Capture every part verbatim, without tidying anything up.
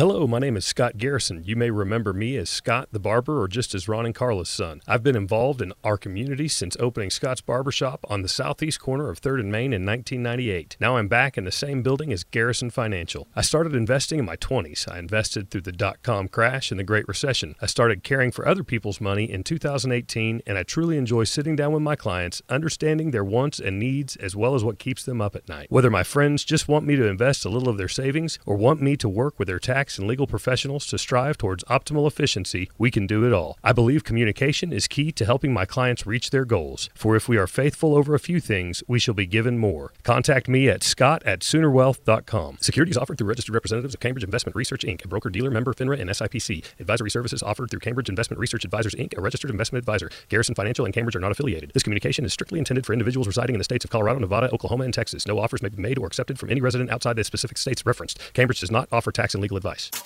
Hello, my name is Scott Garrison. You may remember me as Scott the Barber or just as Ron and Carla's son. I've been involved in our community since opening Scott's Barbershop on the southeast corner of third and Main in nineteen ninety-eight. Now I'm back in the same building as Garrison Financial. I started investing in my twenties. I invested through the dot-com crash and the Great Recession. I started caring for other people's money in two thousand eighteen, and I truly enjoy sitting down with my clients, understanding their wants and needs as well as what keeps them up at night. Whether my friends just want me to invest a little of their savings or want me to work with their tax and legal professionals to strive towards optimal efficiency, we can do it all. I believe communication is key to helping my clients reach their goals, for if we are faithful over a few things, we shall be given more. Contact me at scott at sooner wealth dot com. Securities offered through registered representatives of Cambridge Investment Research, Incorporated, a broker-dealer member FINRA and S I P C. Advisory services offered through Cambridge Investment Research Advisors, Incorporated, a registered investment advisor. Garrison Financial and Cambridge are not affiliated. This communication is strictly intended for individuals residing in the states of Colorado, Nevada, Oklahoma, and Texas. No offers may be made or accepted from any resident outside the specific states referenced. Cambridge does not offer tax and legal advice. If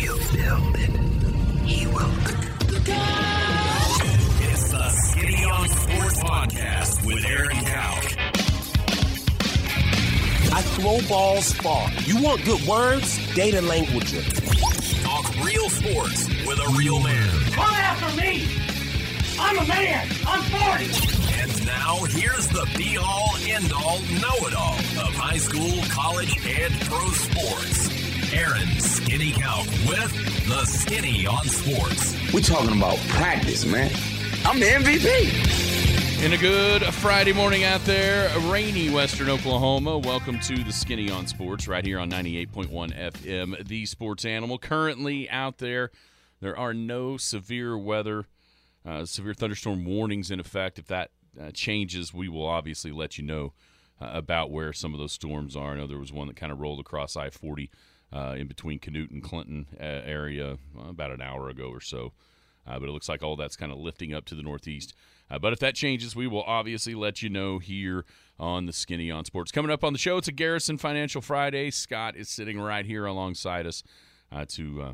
you build it, he will. It's the Skinny on Sports Podcast with Aaron Kow. I throw balls far. You want good words? Data language. Talk real sports with a real man. Come after me. I'm a man. I'm forty. And now, here's the be-all, end-all, know-it-all of high school, college, and pro sports. Aaron Skinny Kow with The Skinny on Sports. We're talking about practice, man. I'm the M V P. And a good Friday morning out there, rainy western Oklahoma. Welcome to The Skinny on Sports right here on ninety-eight point one F M, the Sports Animal. Currently out there, there are no severe weather, uh, severe thunderstorm warnings in effect. If that Uh, changes, we will obviously let you know uh, about where some of those storms are. I know there was one that kind of rolled across I forty uh, in between Knute and Clinton uh, area uh, about an hour ago or so. Uh, but it looks like all that's kind of lifting up to the northeast. Uh, but if that changes, we will obviously let you know here on the Skinny on Sports. Coming up on the show, it's a Garrison Financial Friday. Scott is sitting right here alongside us uh, to uh,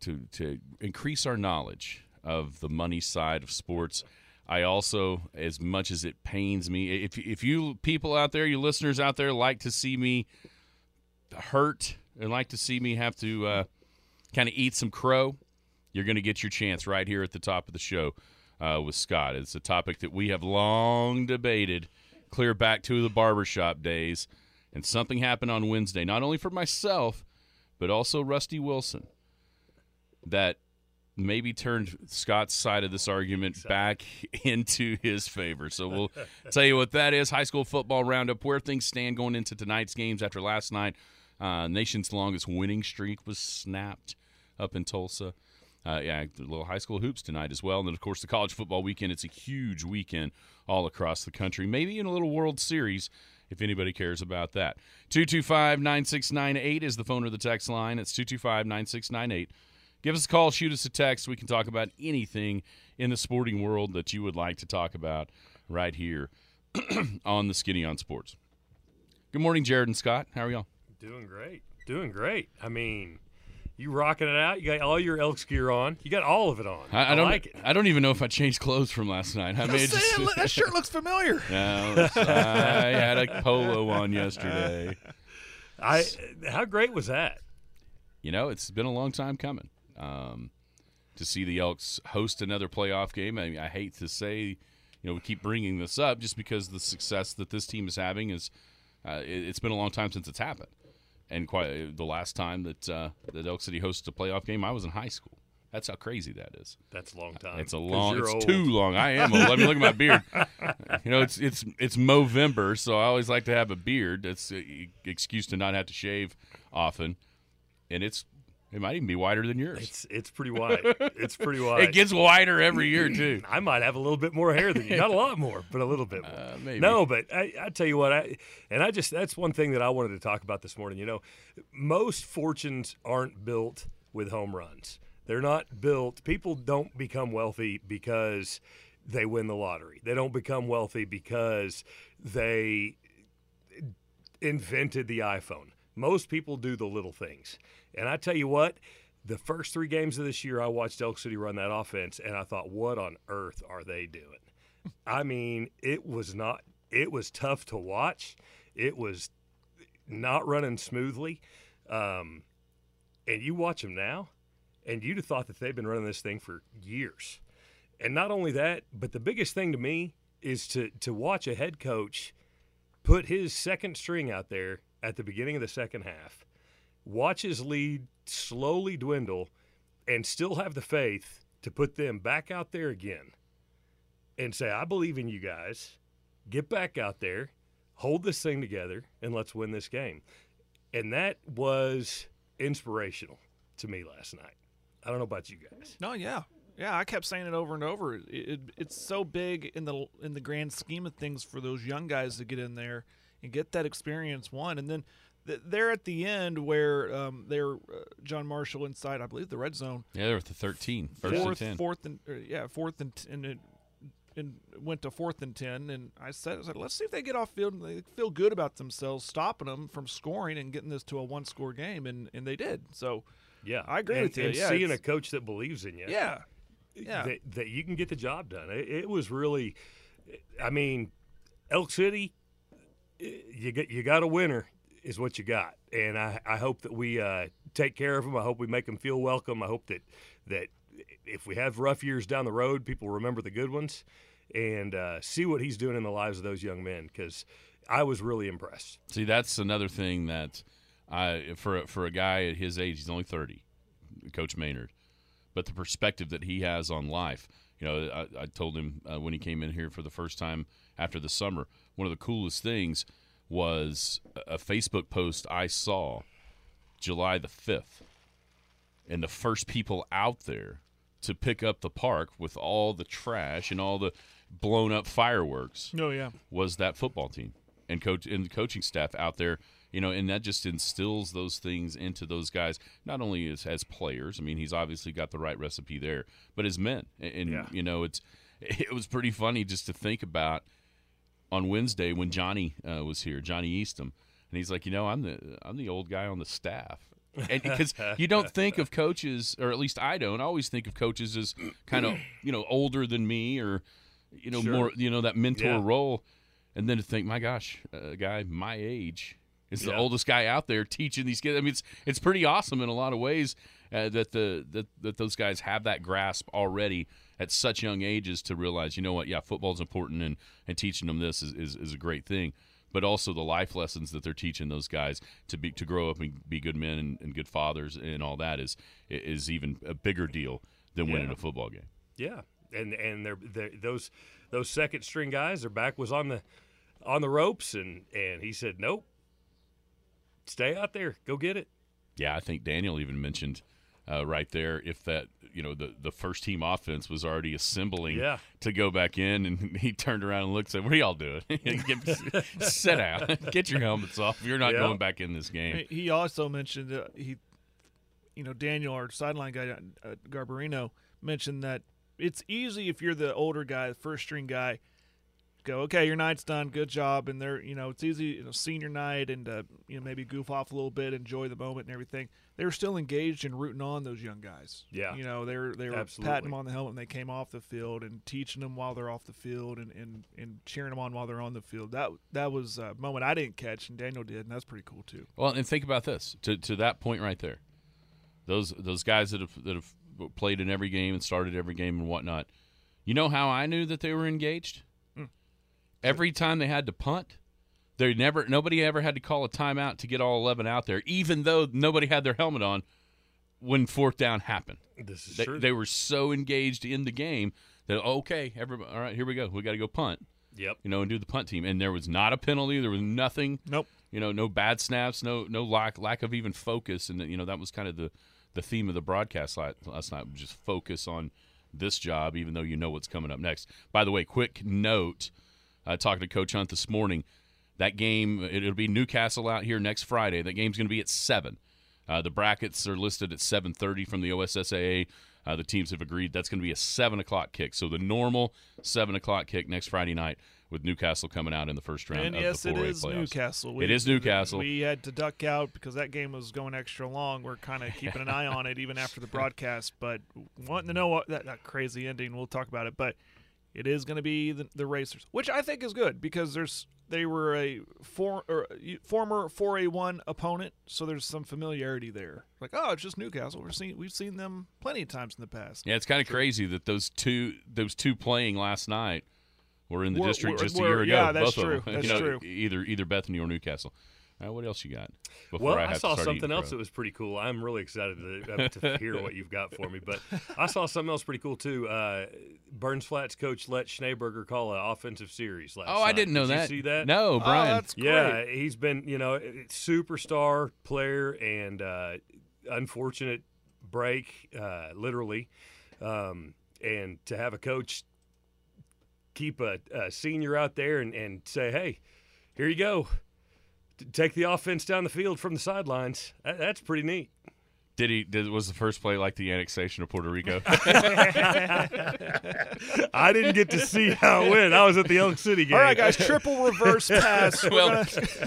to to increase our knowledge of the money side of sports. I also, as much as it pains me, if if you people out there, you listeners out there, like to see me hurt and like to see me have to uh, kind of eat some crow, you're going to get your chance right here at the top of the show uh, with Scott. It's a topic that we have long debated, clear back to the barbershop days, and something happened on Wednesday, not only for myself, but also Rusty Wilson, that maybe turned Scott's side of this argument exactly back into his favor. So we'll tell you what that is. High school football roundup, where things stand going into tonight's games after last night. Uh, nation's longest winning streak was snapped up in Tulsa. Uh, yeah, a little high school hoops tonight as well. And then, of course, the college football weekend. It's a huge weekend all across the country. Maybe in a little World Series, if anybody cares about that. two two five, nine six nine eight is the phone or the text line. It's two two five, nine six nine eight. Give us a call, shoot us a text. We can talk about anything in the sporting world that you would like to talk about right here on the Skinny on Sports. Good morning, Jared and Scott. How are y'all? Doing great. Doing great. I mean, you rocking it out. You got all your Elks gear on. You got all of it on. I, I, I don't, like it. I don't even know if I changed clothes from last night. I made just, it, that shirt looks familiar. No, I had a polo on yesterday. I. How great was that? You know, it's been a long time coming. Um, to see the Elks host another playoff game. I mean, I hate to say, you know, we keep bringing this up just because the success that this team is having is, uh, it, it's been a long time since it's happened. And quite the last time that uh, that Elk City hosted a playoff game, I was in high school. That's how crazy that is. That's a long time. It's a long. It's old. Too long. I am old. I mean, look at my beard. You know, it's it's it's Movember, so I always like to have a beard. That's an excuse to not have to shave often, and it's. It might even be wider than yours. It's it's pretty wide. It's pretty wide. It gets wider every year, too. I might have a little bit more hair than you. Not a lot more, but a little bit more. Uh, maybe. No, but I, I tell you what, I and I just that's one thing that I wanted to talk about this morning. You know, most fortunes aren't built with home runs. They're not built. People don't become wealthy because they win the lottery. They don't become wealthy because they invented the iPhone. Most people do the little things. And I tell you what, the first three games of this year, I watched Elk City run that offense, and I thought, what on earth are they doing? I mean, it was not – it was tough to watch. It was not running smoothly. Um, and you watch them now, and you'd have thought that they've been running this thing for years. And not only that, but the biggest thing to me is to, to watch a head coach put his second string out there at the beginning of the second half, watch his lead slowly dwindle, and still have the faith to put them back out there again and say, I believe in you guys. Get back out there, hold this thing together, and let's win this game. And that was inspirational to me last night. I don't know about you guys. No, yeah. Yeah, I kept saying it over and over. It, it, it's so big in the in the grand scheme of things for those young guys to get in there and get that experience, one. And then th- they're at the end where um, they're uh, John Marshall inside, I believe, the red zone. Yeah, they're at the thirteen, first fourth, and ten. Fourth and, uh, yeah, fourth and ten. And and went to fourth and ten, and I said, I said, let's see if they get off field and they feel good about themselves, stopping them from scoring and getting this to a one-score game, and, and they did. So, yeah, I agree and, with you. And yeah, seeing a coach that believes in you. Yeah, yeah. That, that you can get the job done. It, it was really, I mean, Elk City, you got, you got a winner is what you got. And I, I hope that we uh, take care of them. I hope we make them feel welcome. I hope that that if we have rough years down the road, people remember the good ones and uh, see what he's doing in the lives of those young men, because I was really impressed. See, that's another thing that I, for, for a guy at his age, he's only thirty, Coach Maynard, but the perspective that he has on life. You know, I, I told him uh, when he came in here for the first time after the summer, one of the coolest things was a Facebook post I saw July the fifth. And the first people out there to pick up the park with all the trash and all the blown up fireworks. Oh yeah, was that football team and coach and the coaching staff out there, you know, and that just instills those things into those guys. Not only as as players, I mean, he's obviously got the right recipe there, but as men. And yeah. you know, it's it was pretty funny just to think about on Wednesday when Johnny uh, was here, Johnny Eastham, and he's like, you know, I'm the I'm the old guy on the staff. Because you don't think of coaches, or at least I don't. I always think of coaches as kind of, you know, older than me, or, you know, sure. more, you know, that mentor yeah. role. And then to think, my gosh, a guy my age is yeah. the oldest guy out there teaching these kids. I mean, it's it's pretty awesome in a lot of ways uh, that the that, that those guys have that grasp already at such young ages to realize, you know what, yeah, football's important, and, and teaching them this is, is, is a great thing. But also the life lessons that they're teaching those guys to be to grow up and be good men and, and good fathers and all that is is even a bigger deal than yeah. winning a football game. Yeah, and and they're, they're, those those second string guys, their back was on the on the ropes, and, and he said, nope, stay out there, go get it. Yeah, I think Daniel even mentioned uh, right there if that you know the the first team offense was already assembling yeah. to go back in, and he turned around and looked and said, what are y'all doing? Get, sit down. Get your helmets off. You're not yeah. going back in this game. He also mentioned uh, he, you know, Daniel, our sideline guy, uh, Garbarino, mentioned that it's easy if you're the older guy, the first string guy, go, okay, your night's done, good job, and they're, you know, it's easy, you know, senior night, and uh, you know, maybe goof off a little bit, enjoy the moment and everything. They were still engaged in rooting on those young guys. Yeah, you know, they were they were Absolutely. patting them on the helmet when they came off the field, and teaching them while they're off the field, and, and, and cheering them on while they're on the field. That that was a moment I didn't catch, and Daniel did, and that's pretty cool too. Well, and think about this to to that point right there, those those guys that have that have played in every game and started every game and whatnot. You know how I knew that they were engaged? Every time they had to punt, they never nobody ever had to call a timeout to get all eleven out there, even though nobody had their helmet on when fourth down happened. This is they, true. They were so engaged in the game that, okay, everybody, all right, here we go. We got to go punt. Yep. You know, and do the punt team. And there was not a penalty. There was nothing. Nope. You know, no bad snaps, no no lack, lack of even focus. And, you know, that was kind of the, the theme of the broadcast last night, just focus on this job, even though you know what's coming up next. By the way, quick note. Uh, talking to Coach Hunt this morning, that game, it'll be Newcastle out here next Friday. That game's going to be at seven. Uh, the brackets are listed at seven thirty from the O S S A A. Uh, the teams have agreed that's going to be a seven o'clock kick. So the normal seven o'clock kick next Friday night with Newcastle coming out in the first round and of yes, the four-way playoffs. Yes, it is Newcastle. We, it is Newcastle. We had to duck out because that game was going extra long. We're kind of keeping an eye on it even after the broadcast. But wanting to know what, that, that crazy ending, we'll talk about it. But It is going to be the, the Racers, which I think is good because there's they were a for, or, former four A one opponent, so there's some familiarity there. Like, oh, it's just Newcastle. We've seen we've seen them plenty of times in the past. Yeah, it's kind of sure. crazy that those two those two playing last night were in the we're, district we're, just a year ago. Yeah, that's both true. That's you know, true. Either either Bethany or Newcastle. Right, what else you got? Well, I, I saw something else that was pretty cool. I'm really excited to, to hear what you've got for me. But I saw something else pretty cool, too. Uh, Burns Flats coach let Schneeberger call an offensive series last night. Oh, I didn't know that. Did you see that? No, Brian. Oh, that's great. Yeah, he's been, you know, superstar player and uh, unfortunate break, uh, literally. Um, and to have a coach keep a, a senior out there and, and say, hey, here you go. Take the offense down the field from the sidelines. That's pretty neat. Did he? Did, was the first play like the annexation of Puerto Rico? I didn't get to see how it went. I was at the Elk City game. All right, guys, triple reverse pass. Well, gonna...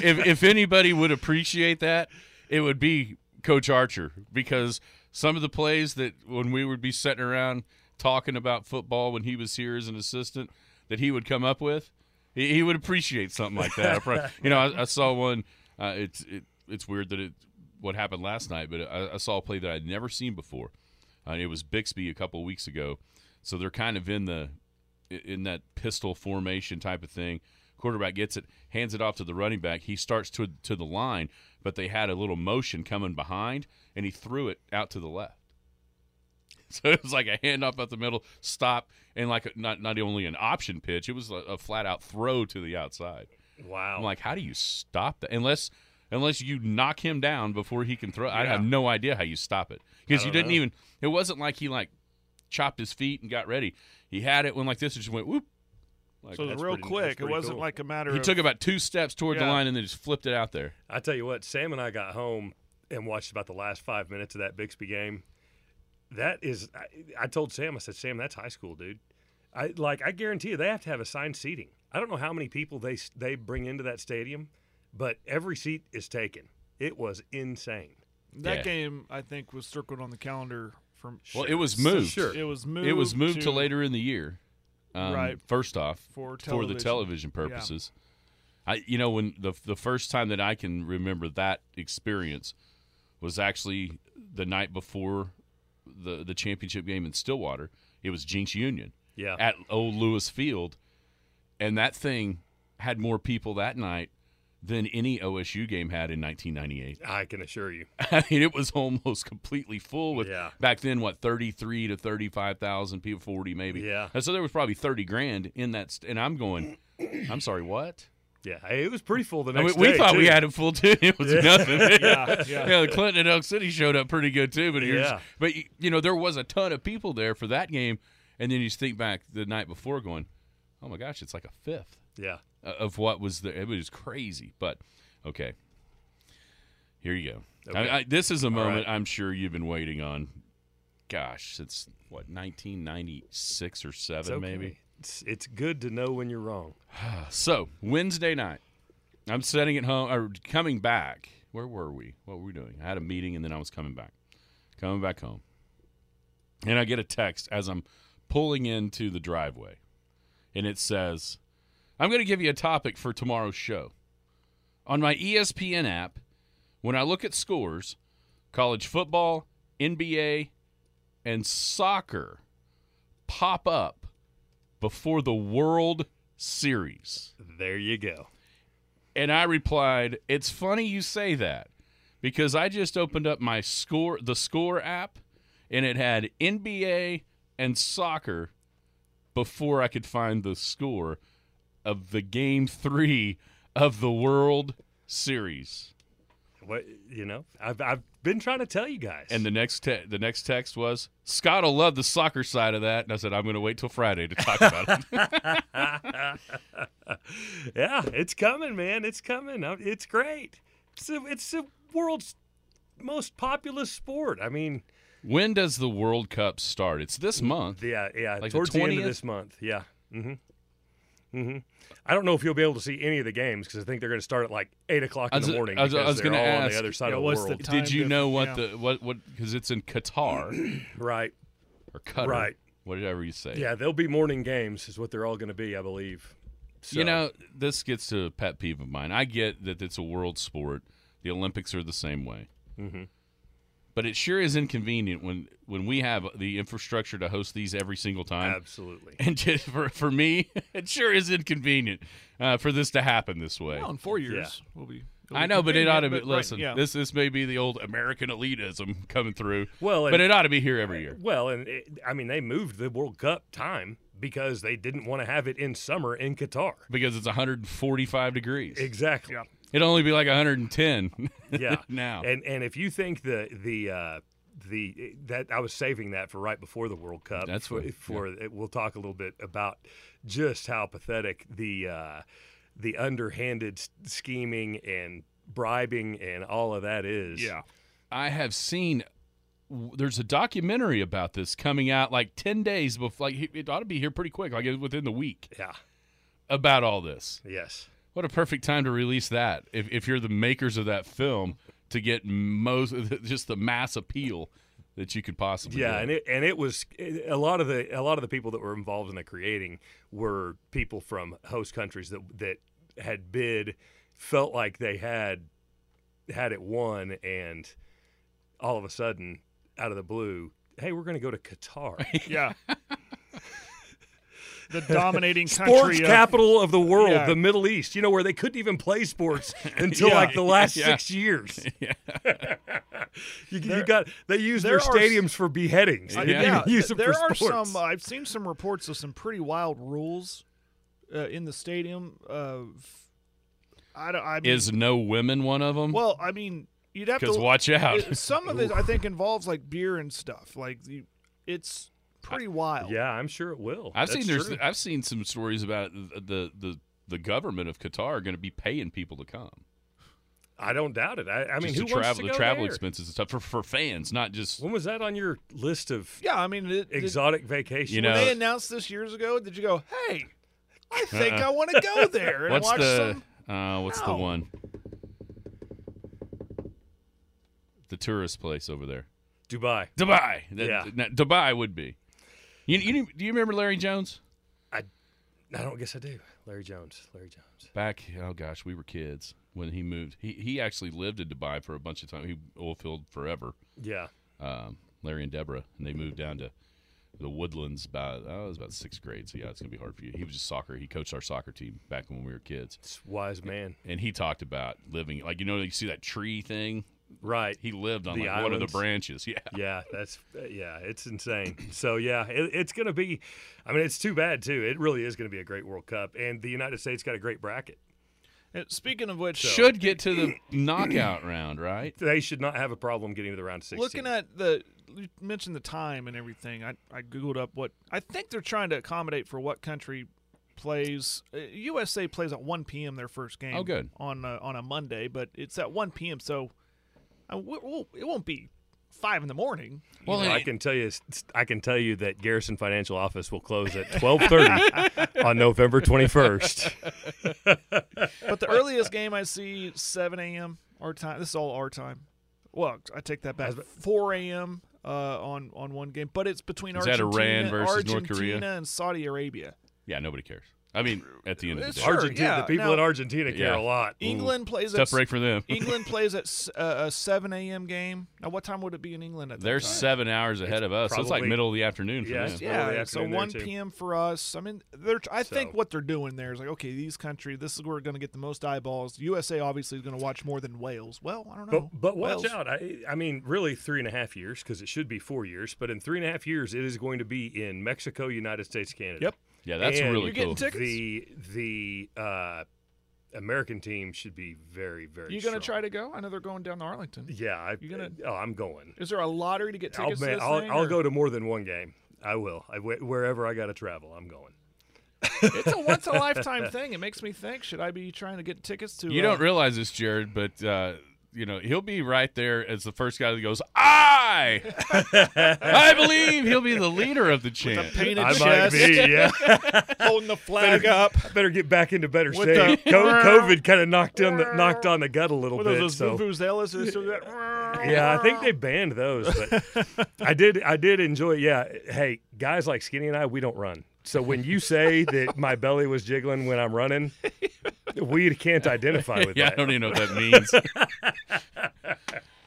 if, if anybody would appreciate that, it would be Coach Archer, because some of the plays that when we would be sitting around talking about football when he was here as an assistant that he would come up with, He, he would appreciate something like that. You know, I, I saw one. Uh, it's it, it's weird that it what happened last night, but I, I saw a play that I'd never seen before. Uh, it was Bixby a couple of weeks ago, so they're kind of in the in that pistol formation type of thing. Quarterback gets it, hands it off to the running back. He starts to to the line, but they had a little motion coming behind, and he threw it out to the left. So it was like a handoff out the middle, stop, and like a, not not only an option pitch, it was a, a flat out throw to the outside. Wow! I'm like, how do you stop that? Unless unless you knock him down before he can throw. Yeah. I have no idea how you stop it because you didn't know. even. It wasn't like he like chopped his feet and got ready. He had it when like this, it just went whoop. Like, so it was real pretty, quick. It wasn't cool. like a matter. He of... took about two steps toward yeah. the line and then just flipped it out there. I tell you what, Sam and I got home and watched about the last five minutes of that Bixby game. That is, I, I told Sam, I said, Sam, that's high school, dude. I like, I guarantee you, they have to have assigned seating. I don't know how many people they they bring into that stadium, but every seat is taken. It was insane. That yeah. game, I think, was circled on the calendar from. Well, sure. it was moved. So, sure, it was moved. It was moved to, to later in the year. Um, right. First off, for, for the television purposes, yeah. I you know when the the first time that I can remember that experience was actually the night before. The, the championship game in Stillwater, it was Jinx Union yeah. at Old Lewis Field, and that thing had more people that night than any O S U game had in nineteen ninety-eight. I can assure you. I mean, it was almost completely full with yeah. back then what thirty-three to thirty-five thousand people, forty maybe. Yeah. And so there was probably thirty grand in that. St- and I'm going, I'm sorry, what? Yeah, it was pretty full the next I mean, we day, thought too. We had it full, too. It was yeah. nothing. yeah, yeah. You know, Clinton and Elk City showed up pretty good, too. But, yeah. but you know, there was a ton of people there for that game. And then you just think back the night before going, oh, my gosh, it's like a fifth yeah. of what was there. It was crazy. But, okay, here you go. Okay. I, I, this is a moment right. I'm sure you've been waiting on, gosh, since, what, nineteen ninety-six or seven, it's okay. maybe? It's, it's good to know when you're wrong. So, Wednesday night, I'm sitting at home, or coming back. Where were we? What were we doing? I had a meeting, and then I was coming back. Coming back home. And I get a text as I'm pulling into the driveway. And it says, I'm going to give you a topic for tomorrow's show. On my E S P N app, when I look at scores, college football, N B A, and soccer pop up. Before the World Series. There you go. And I replied, it's funny you say that because I just opened up my score, the score app, and it had N B A and soccer before I could find the score of the game three of the World Series. What, you know, I've, I've been trying to tell you guys. And the next te- the next text was, Scott will love the soccer side of that. And I said, I'm going to wait till Friday to talk about it. Yeah, it's coming, man. It's coming. It's great. It's, a, it's the world's most populous sport. I mean. When does the World Cup start? It's this month. Yeah, yeah. Like towards the, the end of this month. Yeah. Mm-hmm. Mm-hmm. I don't know if you'll be able to see any of the games because I think they're going to start at like eight o'clock in was, the morning. I was, was going to ask, on the other side yeah, of the world. The Did you know what yeah. the what what because it's in Qatar, right? Or Qatar, right? whatever you say. Yeah, there'll be morning games is what they're all going to be, I believe. So. You know, this gets to a pet peeve of mine. I get that it's a world sport. The Olympics are the same way. Mm-hmm. But it sure is inconvenient when, when we have the infrastructure to host these every single time. Absolutely. And just for, for me, it sure is inconvenient uh, for this to happen this way. Well, in four years, yeah. we'll be... I know, but it ought to be. Listen, right, yeah. this this may be the old American elitism coming through. Well, and, but it ought to be here every year. Well, and it, I mean, they moved the World Cup time because they didn't want to have it in summer in Qatar because it's one hundred forty-five degrees. Exactly. Yeah. It'd only be like one hundred ten. Yeah. Now, and and if you think the the uh, the that I was saving that for right before the World Cup. That's for, what, for yeah. We'll talk a little bit about just how pathetic the. Uh, the underhanded scheming and bribing and all of that is. Yeah. I have seen there's a documentary about this coming out like ten days before. Like it ought to be here pretty quick, like within the week. Yeah. About all this. Yes. What a perfect time to release that. If, if you're the makers of that film, to get most just the mass appeal that you could possibly yeah, do. and it and it was a lot of the a lot of the people that were involved in the creating were people from host countries that that had bid, felt like they had had it won, and all of a sudden, out of the blue, hey, we're going to go to Qatar. Yeah, the dominating country, sports of, capital of the world, yeah. the Middle East. You know, where they couldn't even play sports until yeah. like the last yeah. six years. Yeah. You, there, you got they use their stadiums are, for beheadings. They yeah, didn't use them there for are sports. Some. Uh, I've seen some reports of some pretty wild rules uh, in the stadium. Uh, I don't. I mean, Is no women one of them? Well, I mean, you'd have to watch out. It, some of it, I think, involves like beer and stuff. Like you, it's pretty I, wild. Yeah, I'm sure it will. I've That's seen there's. True. I've seen some stories about the the the government of Qatar are going to be paying people to come. I don't doubt it. I, I mean, who travel, wants to go the travel there? Expenses and stuff for, for fans, not just. When was that on your list of? Yeah, I mean, it, exotic vacations. You know, when they announced this years ago, did you go, "Hey, I think uh-uh. I want to go there"? And what's watch the? Some... Uh, what's Ow. the one? The tourist place over there, Dubai. Dubai. Yeah. Dubai would be. You, you do you remember Larry Jones? I, I don't guess I do. Larry Jones. Larry Jones. Back. Oh gosh, we were kids. When he moved, he he actually lived in Dubai for a bunch of time. He oilfield forever. Yeah. Um, Larry and Deborah, and they moved down to the Woodlands about, oh, it was about sixth grade. So, yeah, it's going to be hard for you. He was just soccer. He coached our soccer team back when we were kids. It's a wise man. And, and he talked about living, like, you know, you see that tree thing? Right. He lived on, the like, one of the branches. Yeah. Yeah, that's, yeah, it's insane. So, yeah, it, it's going to be, I mean, it's too bad, too. It really is going to be a great World Cup. And the United States got a great bracket. Speaking of which, should get to the knockout round, right? They should not have a problem getting to the round sixteen. Looking at the, you mentioned the time and everything. I, I googled up what I think they're trying to accommodate for what country plays. Uh, U S A plays at one p.m. their first game. Oh, good. on uh, on a Monday, but it's at one p.m. so uh, we'll, it won't be five in the morning. Well, you know, I can tell you, I can tell you that Garrison Financial Office will close at twelve thirty on November twenty-first. But the earliest game I see seven a.m. our time. This is all our time. Well, I take that back. four a.m. Uh, on on one game, but it's between is Argentina, that Iran versus Argentina North Korea? And Saudi Arabia. Yeah, nobody cares. I mean, at the end of the day, sure, Argentina, yeah. the people now, in Argentina care yeah. a lot. England Ooh, plays tough at, break for them. England plays at uh, a seven a.m. game. Now, what time would it be in England at that They're time? seven hours ahead it's of us. Probably, so it's like middle of the afternoon for yes, them. Yeah, the afternoon so one p.m. for us. I mean, they're. I so. think what they're doing there is like, okay, these countries, this is where we're going to get the most eyeballs. The U S A obviously is going to watch more than Wales. Well, I don't know. But, but watch Wales. out. I, I mean, really three and a half years because it should be four years. But in three and a half years, it is going to be in Mexico, United States, Canada. Yep. Yeah, that's and really cool. Tickets? The the uh, American team should be very, very. You gonna strong. try to go? I know they're going down to Arlington. Yeah, I, you gonna? Oh, I'm going. Is there a lottery to get tickets? I'll, man, to this I'll, thing, I'll go to more than one game. I will. I, wherever I got to travel, I'm going. It's a once a lifetime thing. It makes me think: should I be trying to get tickets to? You uh, don't realize this, Jared, but uh, you know he'll be right there as the first guy that goes ah. guy. I believe he'll be the leader of the chant. With a painted I chest. Might be, yeah. Holding the flag better, up. I better get back into better with shape. The, COVID kind of knocked on the knocked on the gut a little what bit. Those so. Yeah, I think they banned those, but I did I did enjoy. Yeah, hey, guys like Skinny and I, we don't run. So when you say that my belly was jiggling when I'm running, we can't identify with yeah, that. I don't even know what that means.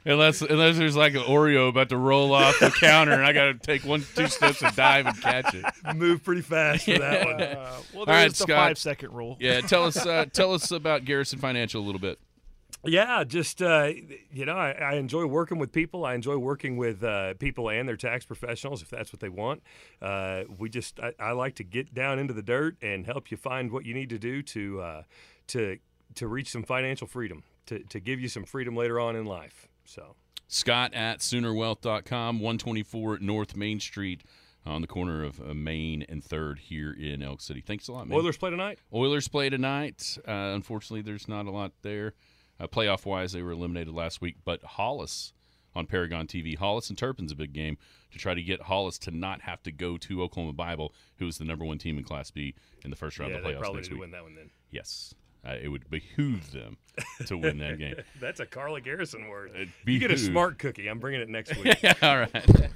unless unless there's like an Oreo about to roll off the counter and I got to take one, two steps and dive and catch it. Move pretty fast for that one. Uh, well, there's right, the Scott, five-second rule. Yeah, tell us, uh, tell us about Garrison Financial a little bit. Yeah, just, uh, you know, I, I enjoy working with people. I enjoy working with uh, people and their tax professionals if that's what they want. Uh, we just, I, I like to get down into the dirt and help you find what you need to do to uh, to to reach some financial freedom, to, to give you some freedom later on in life. So, Scott at Sooner Wealth dot com, one twenty-four North Main Street on the corner of Main and third here in Elk City. Thanks a lot, man. Oilers play tonight? Oilers play tonight. Uh, unfortunately, there's not a lot there. Uh, Playoff-wise, they were eliminated last week, but Hollis on Paragon T V. Hollis and Turpin's a big game to try to get Hollis to not have to go to Oklahoma Bible, who is the number one team in Class B in the first round yeah, of the playoffs next week. Yeah, they probably need to win that one then. Yes. Uh, it would behoove them to win that game. That's a Carla Garrison word. It'd you get a smart cookie. I'm bringing it next week. Yeah, all right.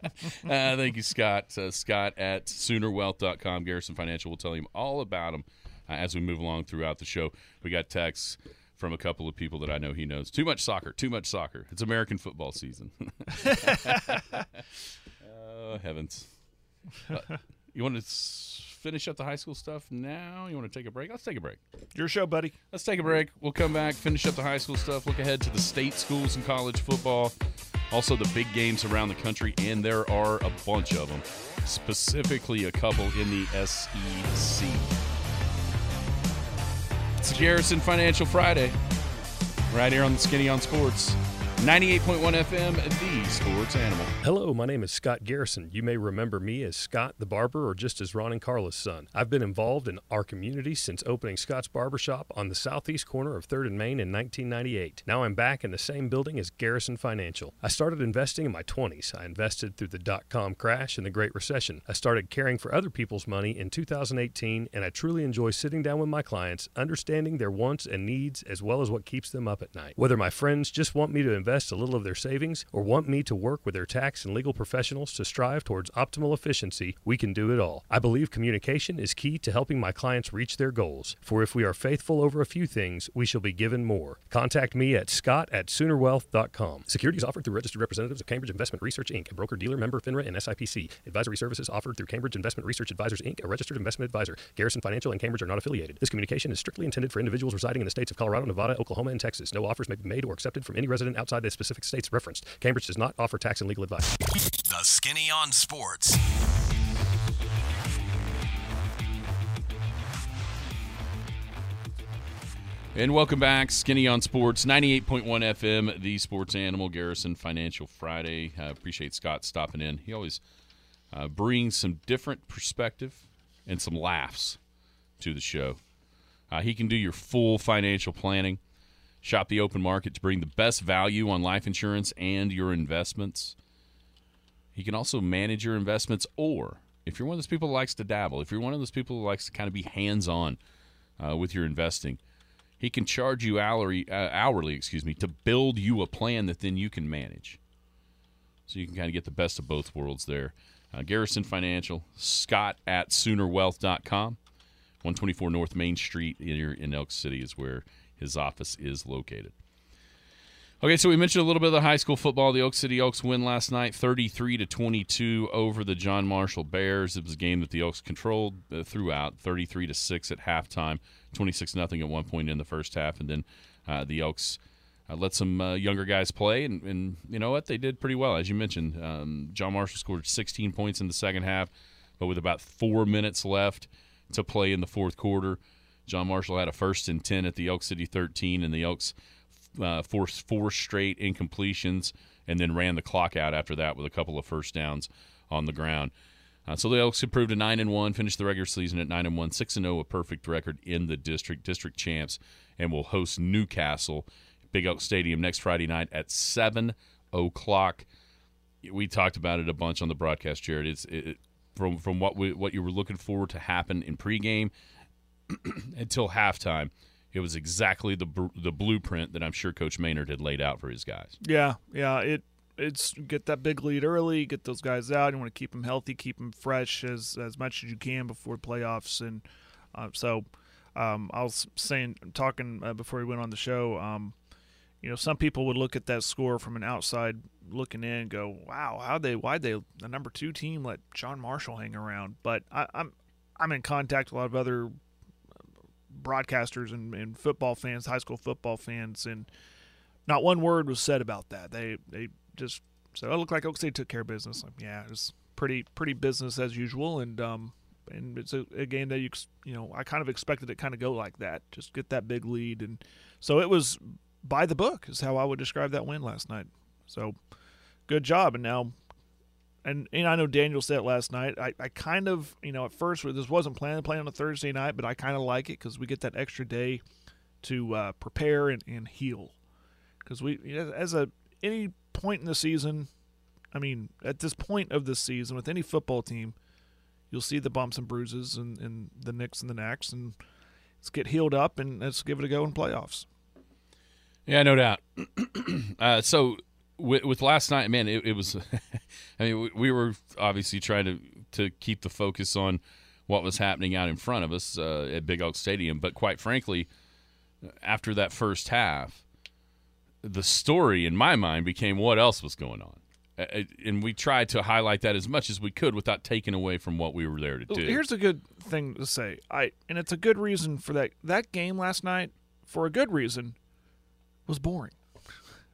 uh, thank you, Scott. Uh, Scott at Sooner Wealth dot com. Garrison Financial will tell you all about them uh, as we move along throughout the show. We got texts from a couple of people that I know he knows. Too much soccer, too much soccer. It's American football season. Oh, heavens. Uh, you want to finish up the high school stuff now? You want to take a break? Let's take a break. Your show, buddy. Let's take a break. We'll come back, finish up the high school stuff, look ahead to the state schools and college football, also the big games around the country, and there are a bunch of them, specifically a couple in the S E C. It's Garrison Financial Friday, right here on the Skinny on Sports, ninety-eight point one F M, the Sports Animal. Hello, my name is Scott Garrison. You may remember me as Scott the Barber or just as Ron and Carla's son. I've been involved in our community since opening Scott's Barbershop on the southeast corner of third and Main in nineteen ninety-eight. Now I'm back in the same building as Garrison Financial. I started investing in my twenties. I invested through the dot-com crash and the Great Recession. I started caring for other people's money in two thousand eighteen, and I truly enjoy sitting down with my clients, understanding their wants and needs as well as what keeps them up at night. Whether my friends just want me to invest a little of their savings or want me to work with their tax and legal professionals to strive towards optimal efficiency, we can do it all. I believe communication is key to helping my clients reach their goals, for if we are faithful over a few things, we shall be given more. Contact me at Scott at Sooner Wealth dot com. Securities offered through registered representatives of Cambridge Investment Research, Incorporated, a broker-dealer member FINRA and S I P C. Advisory services offered through Cambridge Investment Research Advisors, Incorporated, a registered investment advisor. Garrison Financial and Cambridge are not affiliated. This communication is strictly intended for individuals residing in the states of Colorado, Nevada, Oklahoma, and Texas. No offers may be made or accepted from any resident outside the specific states referenced. Cambridge does not offer tax and legal advice. The Skinny on Sports. And welcome back. Skinny on Sports, ninety-eight point one F M, the Sports Animal, Garrison Financial Friday. I appreciate Scott stopping in. He always uh, brings some different perspective and some laughs to the show. Uh, he can do your full financial planning. Shop the open market to bring the best value on life insurance and your investments. He can also manage your investments, or if you're one of those people who likes to dabble, if you're one of those people who likes to kind of be hands-on uh, with your investing, he can charge you hourly, uh, hourly, excuse me, to build you a plan that then you can manage. So you can kind of get the best of both worlds there. Uh, Garrison Financial, Scott at Sooner Wealth dot com, one twenty-four North Main Street here in Elk City is where his office is located. Okay, so we mentioned a little bit of the high school football. The Elk City Elks win last night, thirty-three to twenty-two over the John Marshall Bears. It was a game that the Elks controlled uh, throughout, thirty-three to six at halftime, twenty-six nothing at one point in the first half, and then uh, the Elks uh, let some uh, younger guys play, and, and you know what? They did pretty well, as you mentioned. Um, John Marshall scored sixteen points in the second half, but with about four minutes left to play in the fourth quarter, John Marshall had a first and ten at the Elk City thirteen, and the Elks uh, forced four straight incompletions and then ran the clock out after that with a couple of first downs on the ground. Uh, so the Elks improved to nine and one, finished the regular season at nine and one, six and oh, a perfect record in the district, district champs, and will host Newcastle, Big Elk Stadium, next Friday night at seven o'clock. we talked about it a bunch on the broadcast, Jared. It's it, from from what we, what you were looking forward to happen in pregame until halftime. It was exactly the the blueprint that I'm sure Coach Maynard had laid out for his guys. Yeah, yeah. It it's get that big lead early, get those guys out. You want to keep them healthy, keep them fresh as as much as you can before playoffs. And uh, so um, I was saying, talking uh, before we went on the show. Um, you know, some people would look at that score from an outside looking in and go, "Wow, how they why they the number two team let John Marshall hang around?" But I, I'm I'm in contact with a lot of other broadcasters and, and football fans, high school football fans, and not one word was said about that. They they just said, "Oh, it looked like Oak City took care of business." Like, yeah, it was pretty pretty business as usual, and um and it's a, a game that you you know I kind of expected it kind of go like that, just get that big lead, and so it was by the book is how I would describe that win last night. So good job, and now. And, and I know Daniel said it last night. I, I kind of, you know, at first, this wasn't planned to play on a Thursday night, but I kind of like it because we get that extra day to uh, prepare and, and heal. Because we, as a any point in the season, I mean, at this point of the season, with any football team, you'll see the bumps and bruises and, and the nicks and the knacks, and let's get healed up and let's give it a go in playoffs. Yeah, no doubt. uh, so. With, with last night, man, it, it was – I mean, we, we were obviously trying to, to keep the focus on what was happening out in front of us uh, at Big Elk Stadium. But quite frankly, after that first half, the story in my mind became what else was going on. Uh, and we tried to highlight that as much as we could without taking away from what we were there to do. Here's a good thing to say, I and it's a good reason for that. That game last night, for a good reason, was boring.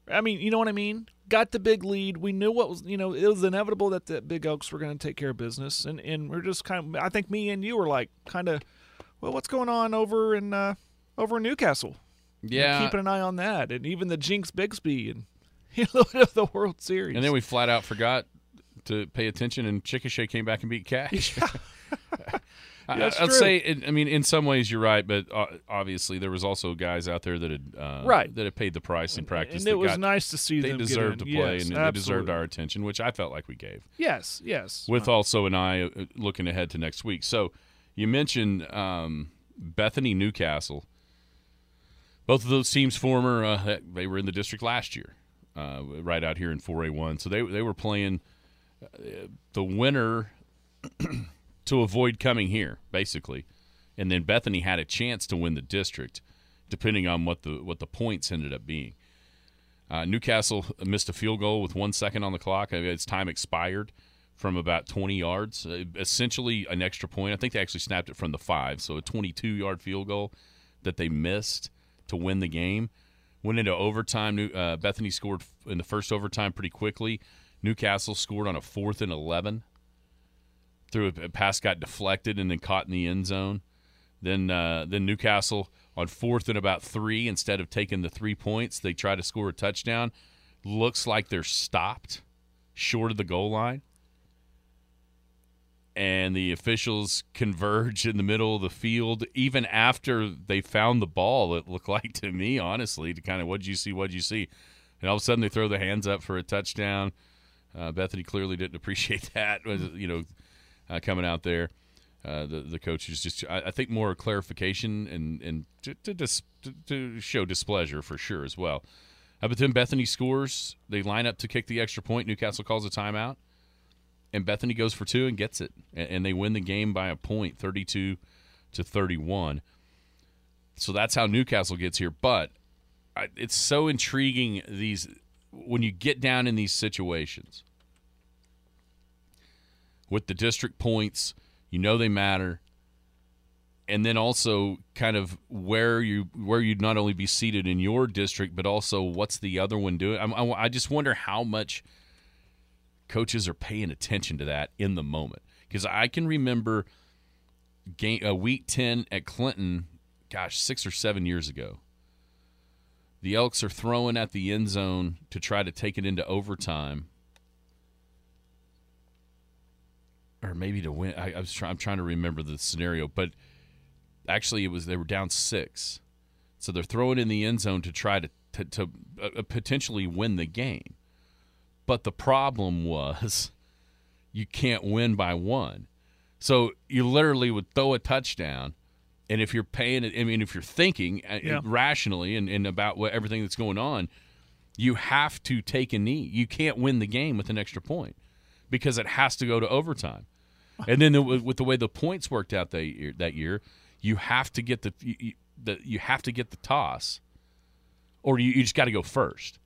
I mean, you know what I mean? Got the big lead. We knew what was, you know, it was inevitable that the Big Elks were going to take care of business. And, and we're just kind of, I think me and you were like kind of, well, what's going on over in uh, over in Newcastle? Yeah. We're keeping an eye on that. And even the Jinx Bixby and, you know, the World Series. And then we flat out forgot to pay attention, and Chickasha came back and beat Cash. Yeah. I, yeah, I'd say, I mean, in some ways you're right, but obviously there was also guys out there that had uh, right. that had paid the price in practice. And it was got, nice to see they them. They deserved to play, yes, and absolutely. They deserved our attention, which I felt like we gave. Yes, yes. With um, also an eye looking ahead to next week. So you mentioned um, Bethany, Newcastle. Both of those teams former uh, they were in the district last year, uh, right out here in four A one. So they they were playing the winner. To avoid coming here, basically. And then Bethany had a chance to win the district, depending on what the what the points ended up being. Uh, Newcastle missed a field goal with one second on the clock. I mean, its time expired from about twenty yards, uh, essentially an extra point. I think they actually snapped it from the five, so a twenty-two-yard field goal that they missed to win the game. Went into overtime. Uh, Bethany scored in the first overtime pretty quickly. Newcastle scored on a fourth and eleven. Through a pass, got deflected, and then caught in the end zone. Then uh, then Newcastle on fourth and about three, instead of taking the three points, they try to score a touchdown. Looks like they're stopped short of the goal line. And the officials converge in the middle of the field, even after they found the ball, it looked like to me, honestly, to kind of what'd you see, what'd you see. And all of a sudden they throw the hands up for a touchdown. Uh, Bethany clearly didn't appreciate that, you know, Uh, coming out there, uh, the the coaches just I, I think more clarification and and to to, dis, to to show displeasure for sure as well. Uh, but then Bethany scores. They line up to kick the extra point. Newcastle calls a timeout, and Bethany goes for two and gets it, and, and they win the game by a point, thirty-two to thirty-one. So that's how Newcastle gets here. But I, it's so intriguing these when you get down in these situations. With the district points, you know they matter, and then also kind of where you where you'd not only be seated in your district, but also what's the other one doing. I, I, I just wonder how much coaches are paying attention to that in the moment, because I can remember game uh, week ten at Clinton, gosh, six or seven years ago. The Elks are throwing at the end zone to try to take it into overtime. Or maybe to win. I, I was try, I'm trying to remember the scenario, but actually, it was they were down six, so they're throwing in the end zone to try to to, to uh, potentially win the game. But the problem was you can't win by one. So you literally would throw a touchdown, and if you're paying – I mean, if you're thinking yeah. rationally and, and about what, everything that's going on, you have to take a knee. You can't win the game with an extra point because it has to go to overtime. And then the, with the way the points worked out that year, that year you have to get the you, the you have to get the toss, or you, you just got to go first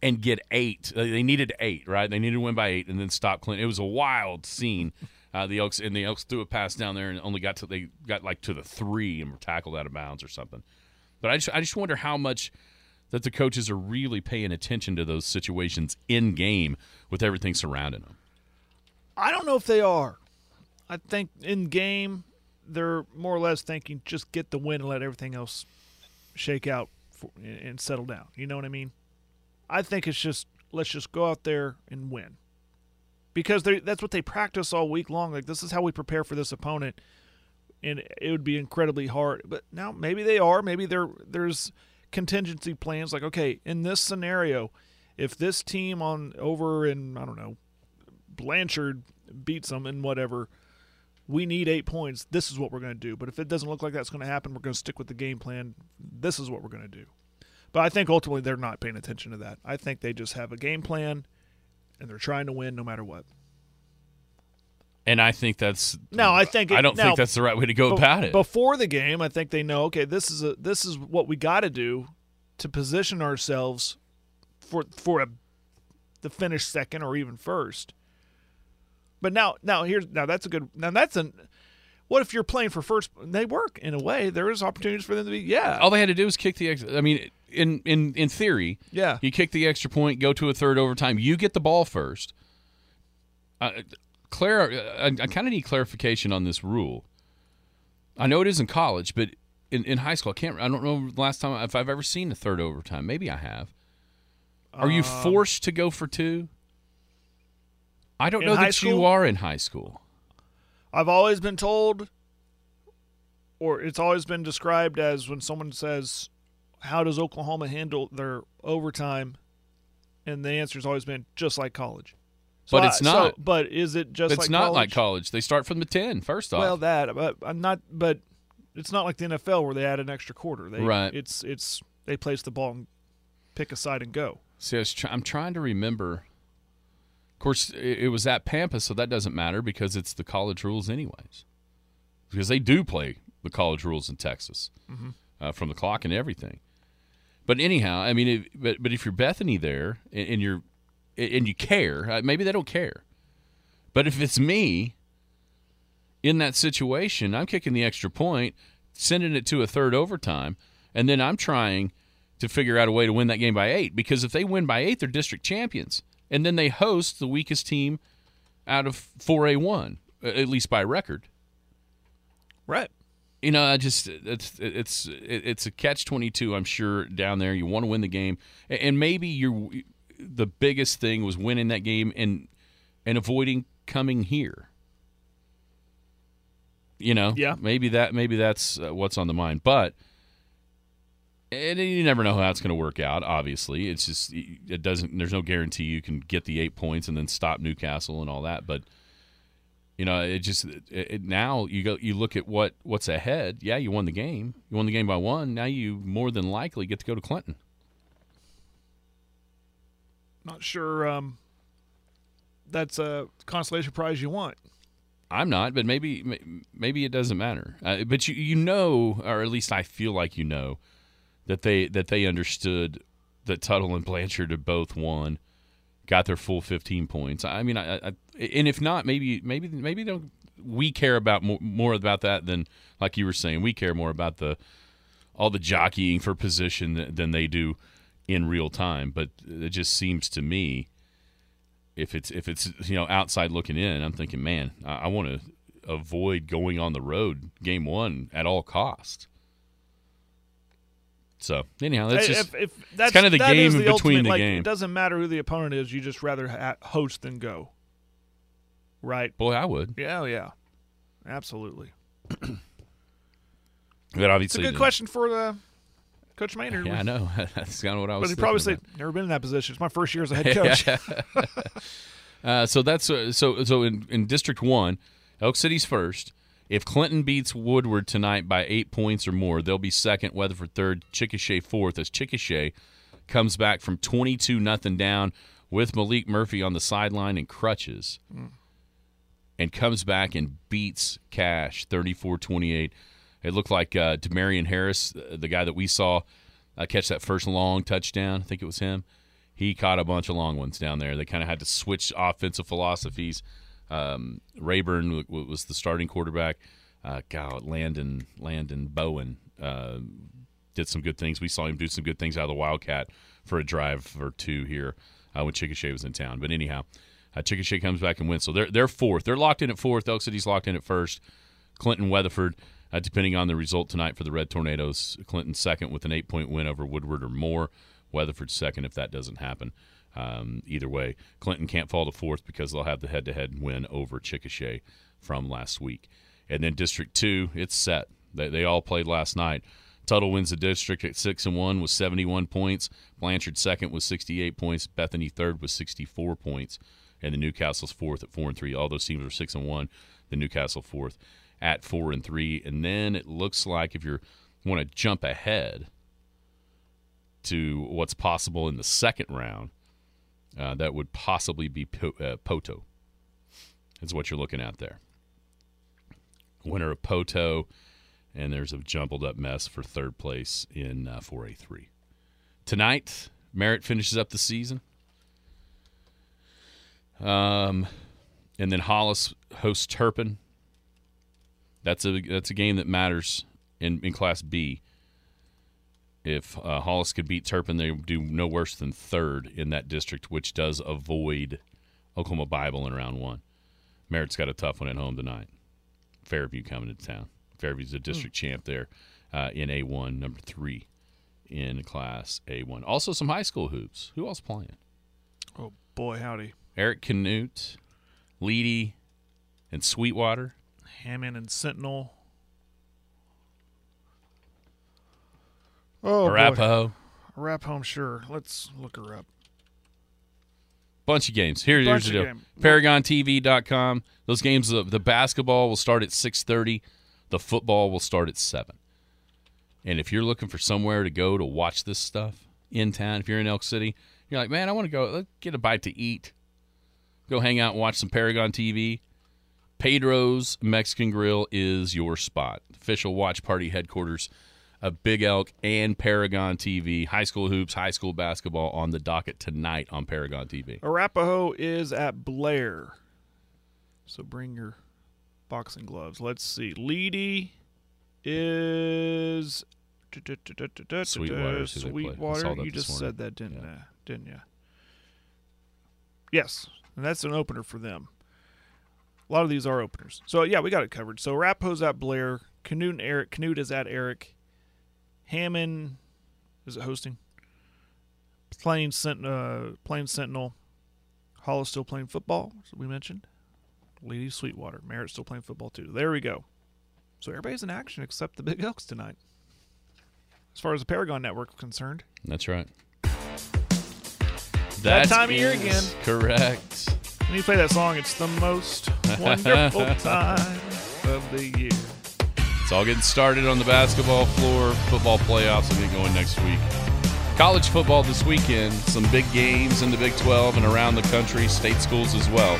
and get eight. They needed eight, right? They needed to win by eight and then stop Clinton. It was a wild scene. Uh, the Elks and the Elks threw a pass down there and only got to they got like to the three and were tackled out of bounds or something. But I just I just wonder how much that the coaches are really paying attention to those situations in game with everything surrounding them. I don't know if they are. I think in game they're more or less thinking just get the win and let everything else shake out for, and settle down. You know what I mean? I think it's just let's just go out there and win because that's what they practice all week long. Like this is how we prepare for this opponent, and it would be incredibly hard. But now maybe they are. Maybe there there's contingency plans. Like okay, in this scenario, if this team on over in I don't know Blanchard beats them and whatever. We need eight points. This is what we're going to do. But if it doesn't look like that's going to happen, we're going to stick with the game plan. This is what we're going to do. But I think ultimately they're not paying attention to that. I think they just have a game plan, and they're trying to win no matter what. And I think that's no. I think it, I don't now, think that's the right way to go be, about it. Before the game, I think they know. Okay, this is a this is what we got to do to position ourselves for for a the finish second or even first. But now, now here's now that's a good now that's an. What if you're playing for first? They work in a way. There is opportunities for them to be. Yeah, all they had to do was kick the. Ex- I mean, in in in theory, yeah, you kick the extra point, go to a third overtime. You get the ball first. Uh, Claire, I, I kind of need clarification on this rule. I know it is in college, but in, in high school, I can't. I don't know the last time if I've ever seen a third overtime. Maybe I have. Are um, you forced to go for two? I don't know that you are in high school. I've always been told, or it's always been described as when someone says, how does Oklahoma handle their overtime? And the answer has always been just like college. But it's not. But is it just like college? It's not like college. They start from the ten, first off. Well, that, but I'm not, but it's not like the N F L where they add an extra quarter. They, right. It's, it's, they place the ball and pick a side and go. See, I was try- I'm trying to remember. Of course, it was at Pampa, so that doesn't matter because it's the college rules anyways. Because they do play the college rules in Texas mm-hmm. uh, from the clock and everything. But anyhow, I mean, it, but but if you're Bethany there and, and you're and you care, maybe they don't care. But if it's me in that situation, I'm kicking the extra point, sending it to a third overtime, and then I'm trying to figure out a way to win that game by eight. Because if they win by eight, they're district champions. And then they host the weakest team out of four A one, at least by record. Right. You know, I just it's it's it's a catch twenty-two. I'm sure down there you want to win the game, and maybe you're the biggest thing was winning that game and and avoiding coming here. You know, yeah. Maybe that maybe that's what's on the mind, but. And you never know how it's going to work out, obviously. It's just, it doesn't, there's no guarantee you can get the eight points and then stop Newcastle and all that. But, you know, it just, it, it, now you go, you look at what, what's ahead. Yeah, you won the game. You won the game by one. Now you more than likely get to go to Clinton. Not sure um, that's a consolation prize you want. I'm not, but maybe, maybe it doesn't matter. Uh, but you, you know, or at least I feel like you know, that they that they understood that Tuttle and Blanchard had both won, got their full fifteen points. I mean, I, I and if not, maybe maybe maybe don't we care about more, more about that than like you were saying. We care more about the all the jockeying for position than, than they do in real time. But it just seems to me, if it's if it's you know outside looking in, I'm thinking, man, I, I want to avoid going on the road game one at all costs. So, anyhow, that's just if, if that's, it's kind of the game the in between ultimate, the like, game. It doesn't matter who the opponent is. You just rather ha- host than go, right? Boy, I would. Yeah, yeah. Absolutely. That obviously it's a good didn't. question for the Coach Maynard. Yeah, was, I know. That's kind of what I was. But he probably said, "Never been in that position. It's my first year as a head coach." uh, so that's uh, so so in, in District One, Elk City's first. If Clinton beats Woodward tonight by eight points or more, they'll be second. Weatherford third. Chickasha fourth. As Chickasha comes back from twenty-two nothing down with Malik Murphy on the sideline in crutches, mm. and comes back and beats Cash thirty-four twenty-eight. It looked like uh, Demarion Harris, the guy that we saw uh, catch that first long touchdown. I think it was him. He caught a bunch of long ones down there. They kind of had to switch offensive philosophies. Um, Rayburn w- w- was the starting quarterback. Uh, God, Landon Landon Bowen uh, did some good things. We saw him do some good things out of the Wildcat for a drive or two here uh, when Chickasha was in town. But anyhow, uh, Chickasha comes back and wins. So they're they're fourth. They're locked in at fourth. Elk City's locked in at first. Clinton, Weatherford. Uh, depending on the result tonight for the Red Tornadoes, Clinton second with an eight-point win over Woodward or more. Weatherford second if that doesn't happen. Um, either way, Clinton can't fall to fourth because they'll have the head-to-head win over Chickasha from last week. And then District two, it's set. They, they all played last night. Tuttle wins the district at six and one with seventy-one points. Blanchard second with sixty-eight points. Bethany third with sixty-four points. And the Newcastle's fourth at four and three. All those teams are six and one. The Newcastle fourth at four and three, and then it looks like if you want to jump ahead to what's possible in the second round, uh, that would possibly be po- uh, Poto. That's what you're looking at there. Winner of Poto, and there's a jumbled up mess for third place in uh, four A three. Tonight, Merritt finishes up the season. Um, and then Hollis hosts Turpin. That's a that's a game that matters in, in Class B. If uh, Hollis could beat Turpin, they would do no worse than third in that district, which does avoid Oklahoma Bible in round one. Merritt's got a tough one at home tonight. Fairview coming to town. Fairview's a district mm. champ there uh, in A one, number three in Class A one. Also some high school hoops. Who else playing? Oh, boy, howdy. Eric, Knute, Leedy, and Sweetwater. Hammond and Sentinel. Oh, Arapaho. Boy. Arapaho, I'm sure. Let's look her up. Bunch of games. Here, Bunch here's the deal. Game. Paragon T V dot com. Those games, the, the basketball will start at six thirty. The football will start at seven. And if you're looking for somewhere to go to watch this stuff in town, if you're in Elk City, you're like, man, I want to go let's get a bite to eat. Go hang out and watch some Paragon T V. Pedro's Mexican Grill is your spot. Official watch party headquarters of Big Elk and Paragon T V. High school hoops, high school basketball on the docket tonight on Paragon T V. Arapaho is at Blair. So bring your boxing gloves. Let's see. Leedy is... Sweetwater. Sweetwater. You just said that, didn't you? Didn't you? Yes. And that's an opener for them. A lot of these are openers. So, yeah, we got it covered. So, Rapo's at Blair. Knute and Eric. Knute is at Eric. Hammond is it hosting? Playing, Sent- uh, playing Sentinel. Hollis still playing football, as we mentioned. Lady Sweetwater. Merritt still playing football, too. There we go. So, everybody's in action except the Big Elks tonight, as far as the Paragon Network is concerned. That's right. That, that time of year again. Correct. When you play that song, it's the most wonderful time of the year. It's all getting started on the basketball floor. Football playoffs will be going next week. College football this weekend. Some big games in the Big Twelve and around the country. State schools as well.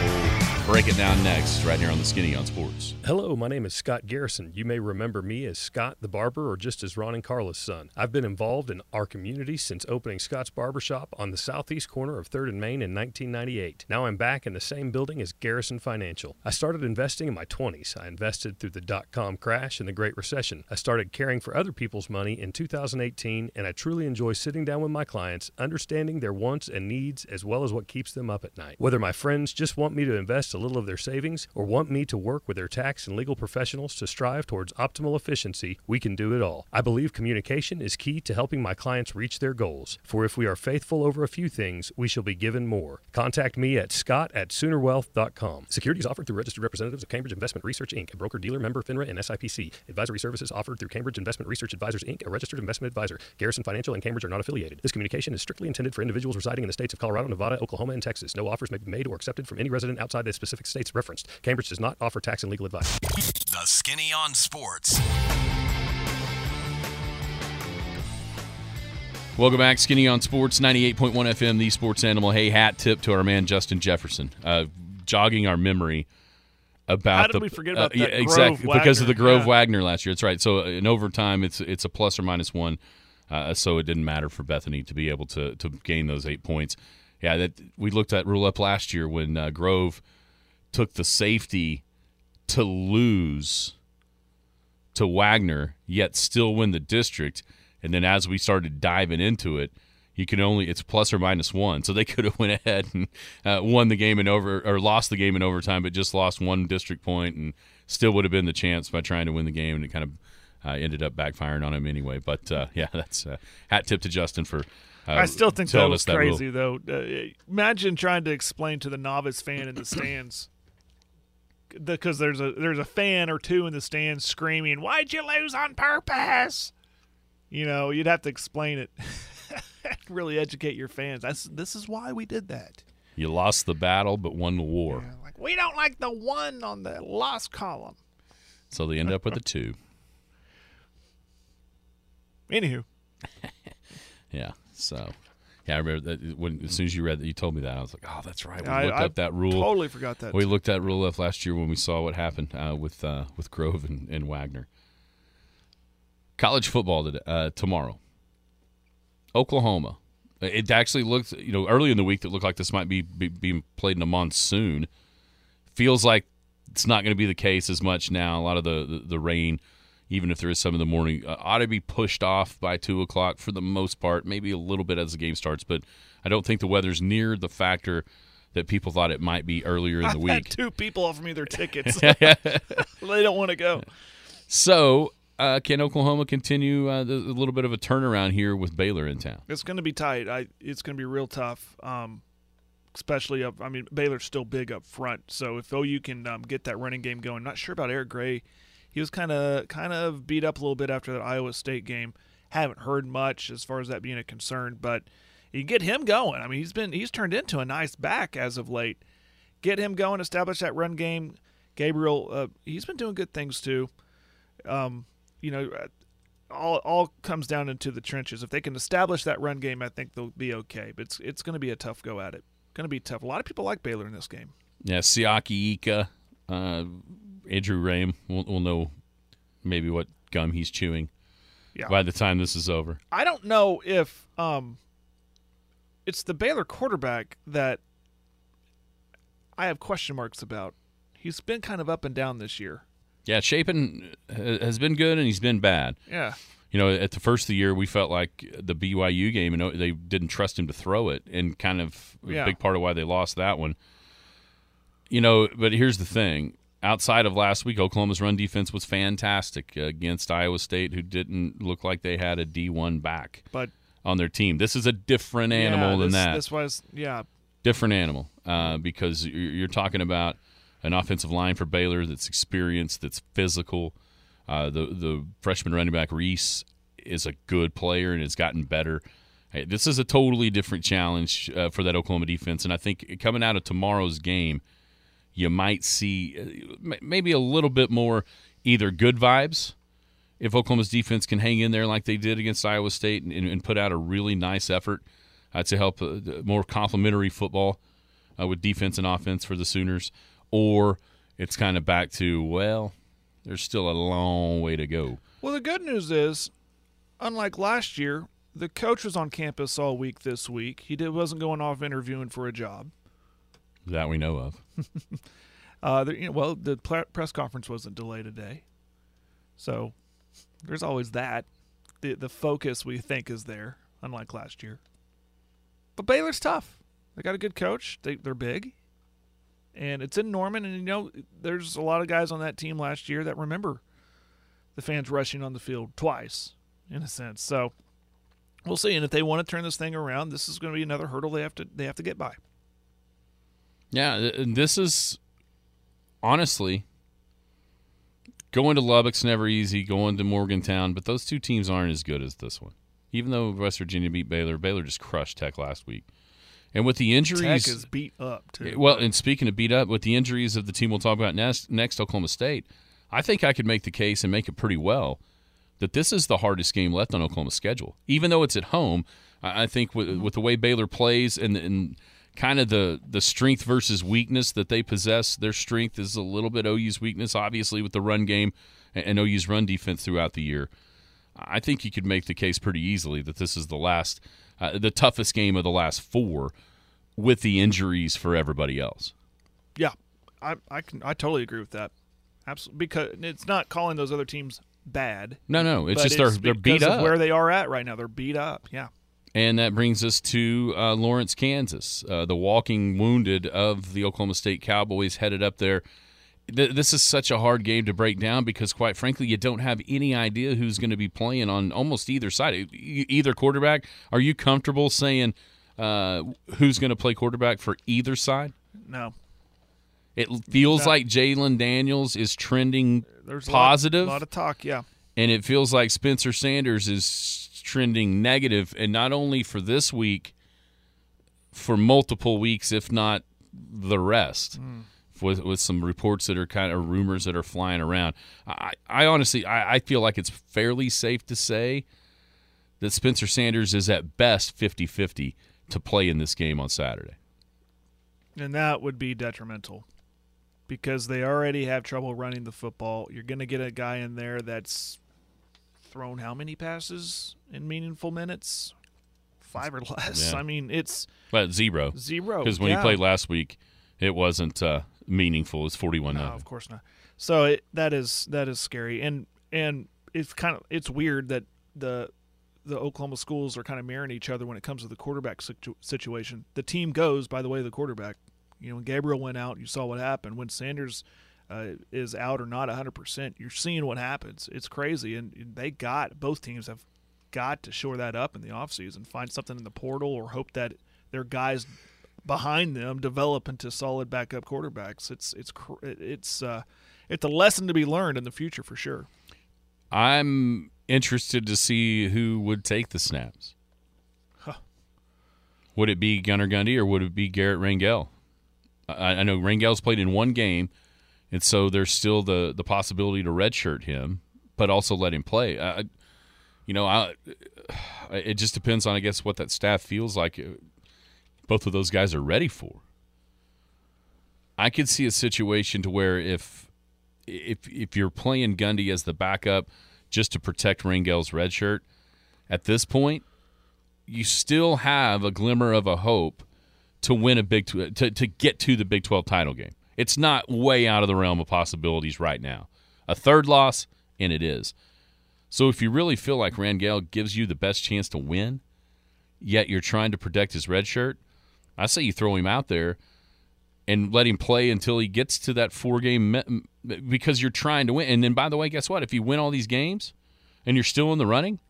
We'll break it down next right here on The Skinny on Sports. Hello, my name is Scott Garrison. You may remember me as Scott the Barber or just as Ron and Carla's son. I've been involved in our community since opening Scott's Barbershop on the southeast corner of third and Main in nineteen ninety-eight. Now I'm back in the same building as Garrison Financial. I started investing in my twenties. I invested through the dot-com crash and the Great Recession. I started caring for other people's money in two thousand eighteen, and I truly enjoy sitting down with my clients, understanding their wants and needs as well as what keeps them up at night. Whether my friends just want me to invest a a little of their savings, or want me to work with their tax and legal professionals to strive towards optimal efficiency, we can do it all. I believe communication is key to helping my clients reach their goals, for if we are faithful over a few things, we shall be given more. Contact me at scott at sooner wealth dot com. Securities offered through registered representatives of Cambridge Investment Research, Incorporated, a broker-dealer, member FINRA and S I P C. Advisory services offered through Cambridge Investment Research Advisors, Incorporated, a registered investment advisor. Garrison Financial and Cambridge are not affiliated. This communication is strictly intended for individuals residing in the states of Colorado, Nevada, Oklahoma, and Texas. No offers may be made or accepted from any resident outside the specific states referenced. Cambridge does not offer tax and legal advice. The Skinny on Sports. Welcome back, Skinny on Sports, ninety-eight point one F M, the Sports Animal. Hey, hat tip to our man Justin Jefferson, uh, jogging our memory about how did the, we forget about uh, that? Yeah, exactly, Wagner. Because of the Grove yeah. Wagner last year. That's right. So in overtime, it's it's a plus or minus one, uh, so it didn't matter for Bethany to be able to to gain those eight points. Yeah, that we looked at rule up last year when uh, Grove took the safety to lose to Wagner, yet still win the district. And then as we started diving into it, you can only it's plus or minus one. So they could have went ahead and uh, won the game in over or lost the game in overtime, but just lost one district point and still would have been the chance by trying to win the game. And it kind of uh, ended up backfiring on him anyway. But uh, yeah, that's a hat tip to Justin for. Uh, I still think that was that crazy rule. Though. Uh, imagine trying to explain to the novice fan in the stands. Because there's a there's a fan or two in the stands screaming, "Why'd you lose on purpose?" You know, you'd have to explain it. Really educate your fans. That's this is why we did that. You lost the battle, but won the war. Yeah, like we don't like the one on the loss column. So they end up with a two. Anywho. Yeah. So, yeah, I remember that when as soon as you read that, you told me that I was like, oh, that's right. We I, looked I up that rule. Totally forgot that. We too. looked that rule up last year when we saw what happened uh, with uh, with Grove and, and Wagner. College football today, uh, tomorrow. Oklahoma. It actually looked, you know, early in the week that looked like this might be, be being played in a monsoon. Feels like it's not going to be the case as much now. A lot of the, the, the rain, even if there is some in the morning, uh, ought to be pushed off by two o'clock for the most part, maybe a little bit as the game starts. But I don't think the weather's near the factor that people thought it might be earlier in the I've week. I've had two people offer me their tickets. They don't want to go. So... Uh, can Oklahoma continue uh, the, a little bit of a turnaround here with Baylor in town? It's going to be tight. I, it's going to be real tough, um, especially up. I mean, Baylor's still big up front, so if O U can um, get that running game going, not sure about Eric Gray. He was kind of kind of beat up a little bit after that Iowa State game. Haven't heard much as far as that being a concern, but you get him going. I mean, he's been he's turned into a nice back as of late. Get him going, establish that run game. Gabriel, uh, he's been doing good things too. Um, You know, all all comes down into the trenches. If they can establish that run game, I think they'll be okay. But it's it's going to be a tough go at it. Going to be tough. A lot of people like Baylor in this game. Yeah, Siaki Ika, uh, Andrew Rame. We'll, we'll know maybe what gum he's chewing yeah. by the time this is over. I don't know if um, it's the Baylor quarterback that I have question marks about. He's been kind of up and down this year. Yeah, Chapin has been good and he's been bad. Yeah. You know, at the first of the year, we felt like the B Y U game, and you know, they didn't trust him to throw it, and kind of yeah. a big part of why they lost that one. You know, but here's the thing. Outside of last week, Oklahoma's run defense was fantastic against Iowa State, who didn't look like they had a D one back but, on their team. This is a different animal yeah, than this, that. This was, yeah. Different animal uh, because you're talking about – an offensive line for Baylor that's experienced, that's physical. Uh, the the freshman running back Reese is a good player and has gotten better. Hey, this is a totally different challenge uh, for that Oklahoma defense, and I think coming out of tomorrow's game, you might see maybe a little bit more either good vibes if Oklahoma's defense can hang in there like they did against Iowa State and, and put out a really nice effort uh, to help uh, more complementary football uh, with defense and offense for the Sooners. Or it's kind of back to, well, there's still a long way to go. Well, the good news is, unlike last year, the coach was on campus all week this week. He did, wasn't going off interviewing for a job. That we know of. uh, the, you know, well, the pl- press conference wasn't delayed a day. So there's always that. The, the focus, we think, is there, unlike last year. But Baylor's tough. They got a good coach. They, they're big. and it's in Norman. And, you know, there's a lot of guys on that team last year that remember the fans rushing on the field twice, in a sense. So we'll see. And if they want to turn this thing around, this is going to be another hurdle they have to they have to get by. Yeah, this is honestly going to Lubbock's never easy. Going to Morgantown, but those two teams aren't as good as this one. Even though West Virginia beat Baylor, Baylor just crushed Tech last week. And with the injuries, Tech is beat up too. Well, and speaking of beat up, with the injuries of the team we'll talk about next, next Oklahoma State, I think I could make the case and make it pretty well that this is the hardest game left on Oklahoma's schedule. Even though it's at home, I think with, with the way Baylor plays and, and kind of the, the strength versus weakness that they possess, their strength is a little bit O U's weakness, obviously, with the run game and O U's run defense throughout the year. I think you could make the case pretty easily that this is the last, uh, the toughest game of the last four, with the injuries for everybody else. Yeah, I I can I totally agree with that. Absolutely, because it's not calling those other teams bad. No, no, it's just they're they're beat up where they are at right now. They're beat up. Yeah. And that brings us to uh, Lawrence, Kansas, uh, the walking wounded of the Oklahoma State Cowboys headed up there. This is such a hard game to break down because, quite frankly, you don't have any idea who's going to be playing on almost either side, either quarterback. Are you comfortable saying uh, who's going to play quarterback for either side? No. It feels no. like Jalen Daniels is trending There's positive. There's a lot of talk, yeah. And it feels like Spencer Sanders is trending negative, and not only for this week, for multiple weeks, if not the rest. Mm. With, with some reports that are kind of rumors that are flying around. I, I honestly, I, I feel like it's fairly safe to say that Spencer Sanders is at best fifty-fifty to play in this game on Saturday. And that would be detrimental because they already have trouble running the football. You're going to get a guy in there that's thrown how many passes in meaningful minutes? Five or less. Yeah. I mean, it's well, zero. Zero. Because when yeah. he played last week, it wasn't uh, – meaningful. It's forty-one. No, of course not. So it, that is that is scary, and and it's kind of it's weird that the the Oklahoma schools are kind of mirroring each other when it comes to the quarterback situ- situation. The team goes by the way of the quarterback. You know, when Gabriel went out, you saw what happened. When Sanders uh, is out or not one hundred percent, you're seeing what happens. It's crazy, and they got both teams have got to shore that up in the offseason, find something in the portal, or hope that their guys behind them develop into solid backup quarterbacks. It's it's it's uh, it's a lesson to be learned in the future for sure. I'm interested to see who would take the snaps. Huh. Would it be Gunnar Gundy or would it be Garrett Rangel? I, I know Rangel's played in one game, and so there's still the the possibility to redshirt him, but also let him play. I, you know, I it just depends on I guess what that staff feels like. Both of those guys are ready for. I could see a situation to where if if if you're playing Gundy as the backup just to protect Rangel's red shirt, at this point, you still have a glimmer of a hope to win a big to to get to the Big twelve title game. It's not way out of the realm of possibilities right now. A third loss, and it is. So if you really feel like Rangel gives you the best chance to win, yet you're trying to protect his red shirt, I say you throw him out there and let him play until he gets to that four-game me- because you're trying to win. And then, by the way, guess what? If you win all these games and you're still in the running,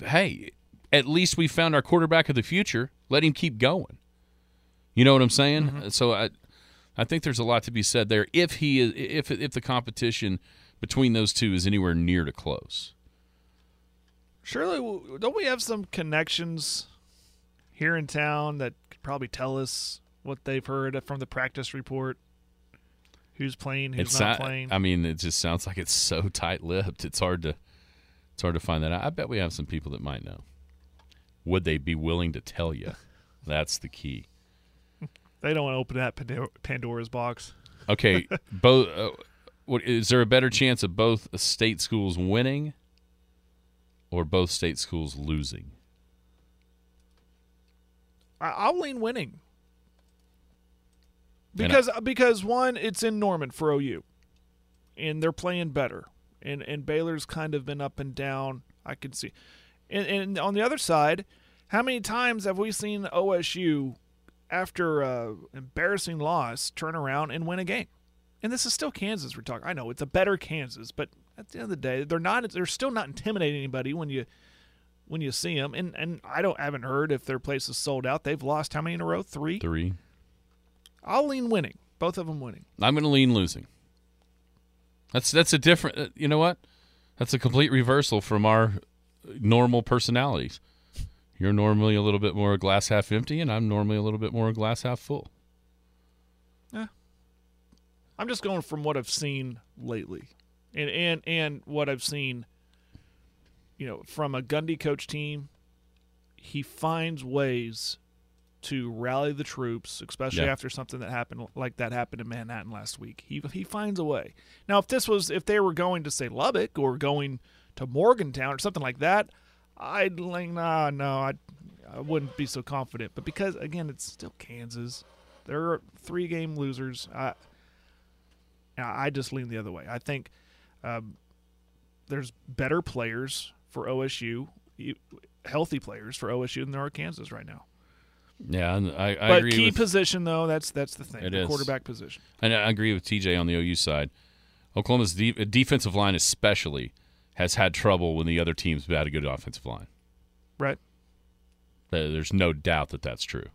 hey, at least we found our quarterback of the future. Let him keep going. You know what I'm saying? Mm-hmm. So I, I think there's a lot to be said there if he is, if if the competition between those two is anywhere near to close. Surely, don't we have some connections here in town that could probably tell us what they've heard from the practice report? Who's playing? Who's it's not playing? I mean, it just sounds like it's so tight-lipped. It's hard to, it's hard to find that out. I bet we have some people that might know. Would they be willing to tell you? That's the key. They don't want to open that Pandora, Pandora's box. Okay, both. Uh, what, is there a better chance of both state schools winning or both state schools losing? I'll lean winning because I, because one, it's in Norman for O U, and they're playing better, and and Baylor's kind of been up and down. I can see, and, and on the other side, how many times have we seen O S U after an embarrassing loss, turn around and win a game. And this is still Kansas we're talking. I know it's a better Kansas, but at the end of the day, they're not. They're still not intimidating anybody when you when you see them. And and I don't haven't heard if their place is sold out. They've lost how many in a row? Three. Three. I'll lean winning. Both of them winning. I'm going to lean losing. That's that's a different. You know what? That's a complete reversal from our normal personalities. You're normally a little bit more glass half empty, and I'm normally a little bit more glass half full. Yeah. I'm just going from what I've seen lately and, and, and what I've seen, you know, from a Gundy coach team. He finds ways to rally the troops, especially yeah. after something that happened like that happened in Manhattan last week. He he finds a way. Now, if this was if they were going to say Lubbock or going to Morgantown or something like that, I'd like, nah, no, I I wouldn't be so confident. But because, again, it's still Kansas. They're three-game losers. I I just lean the other way. I think um, there's better players for O S U, healthy players for O S U than there are Kansas right now. Yeah, and I, I but agree. But key with, position, though, that's that's the thing, it the is. quarterback position. And I agree with T J on the O U side. Oklahoma's de- defensive line especially has had trouble when the other team's had a good offensive line. Right. There's no doubt that that's true.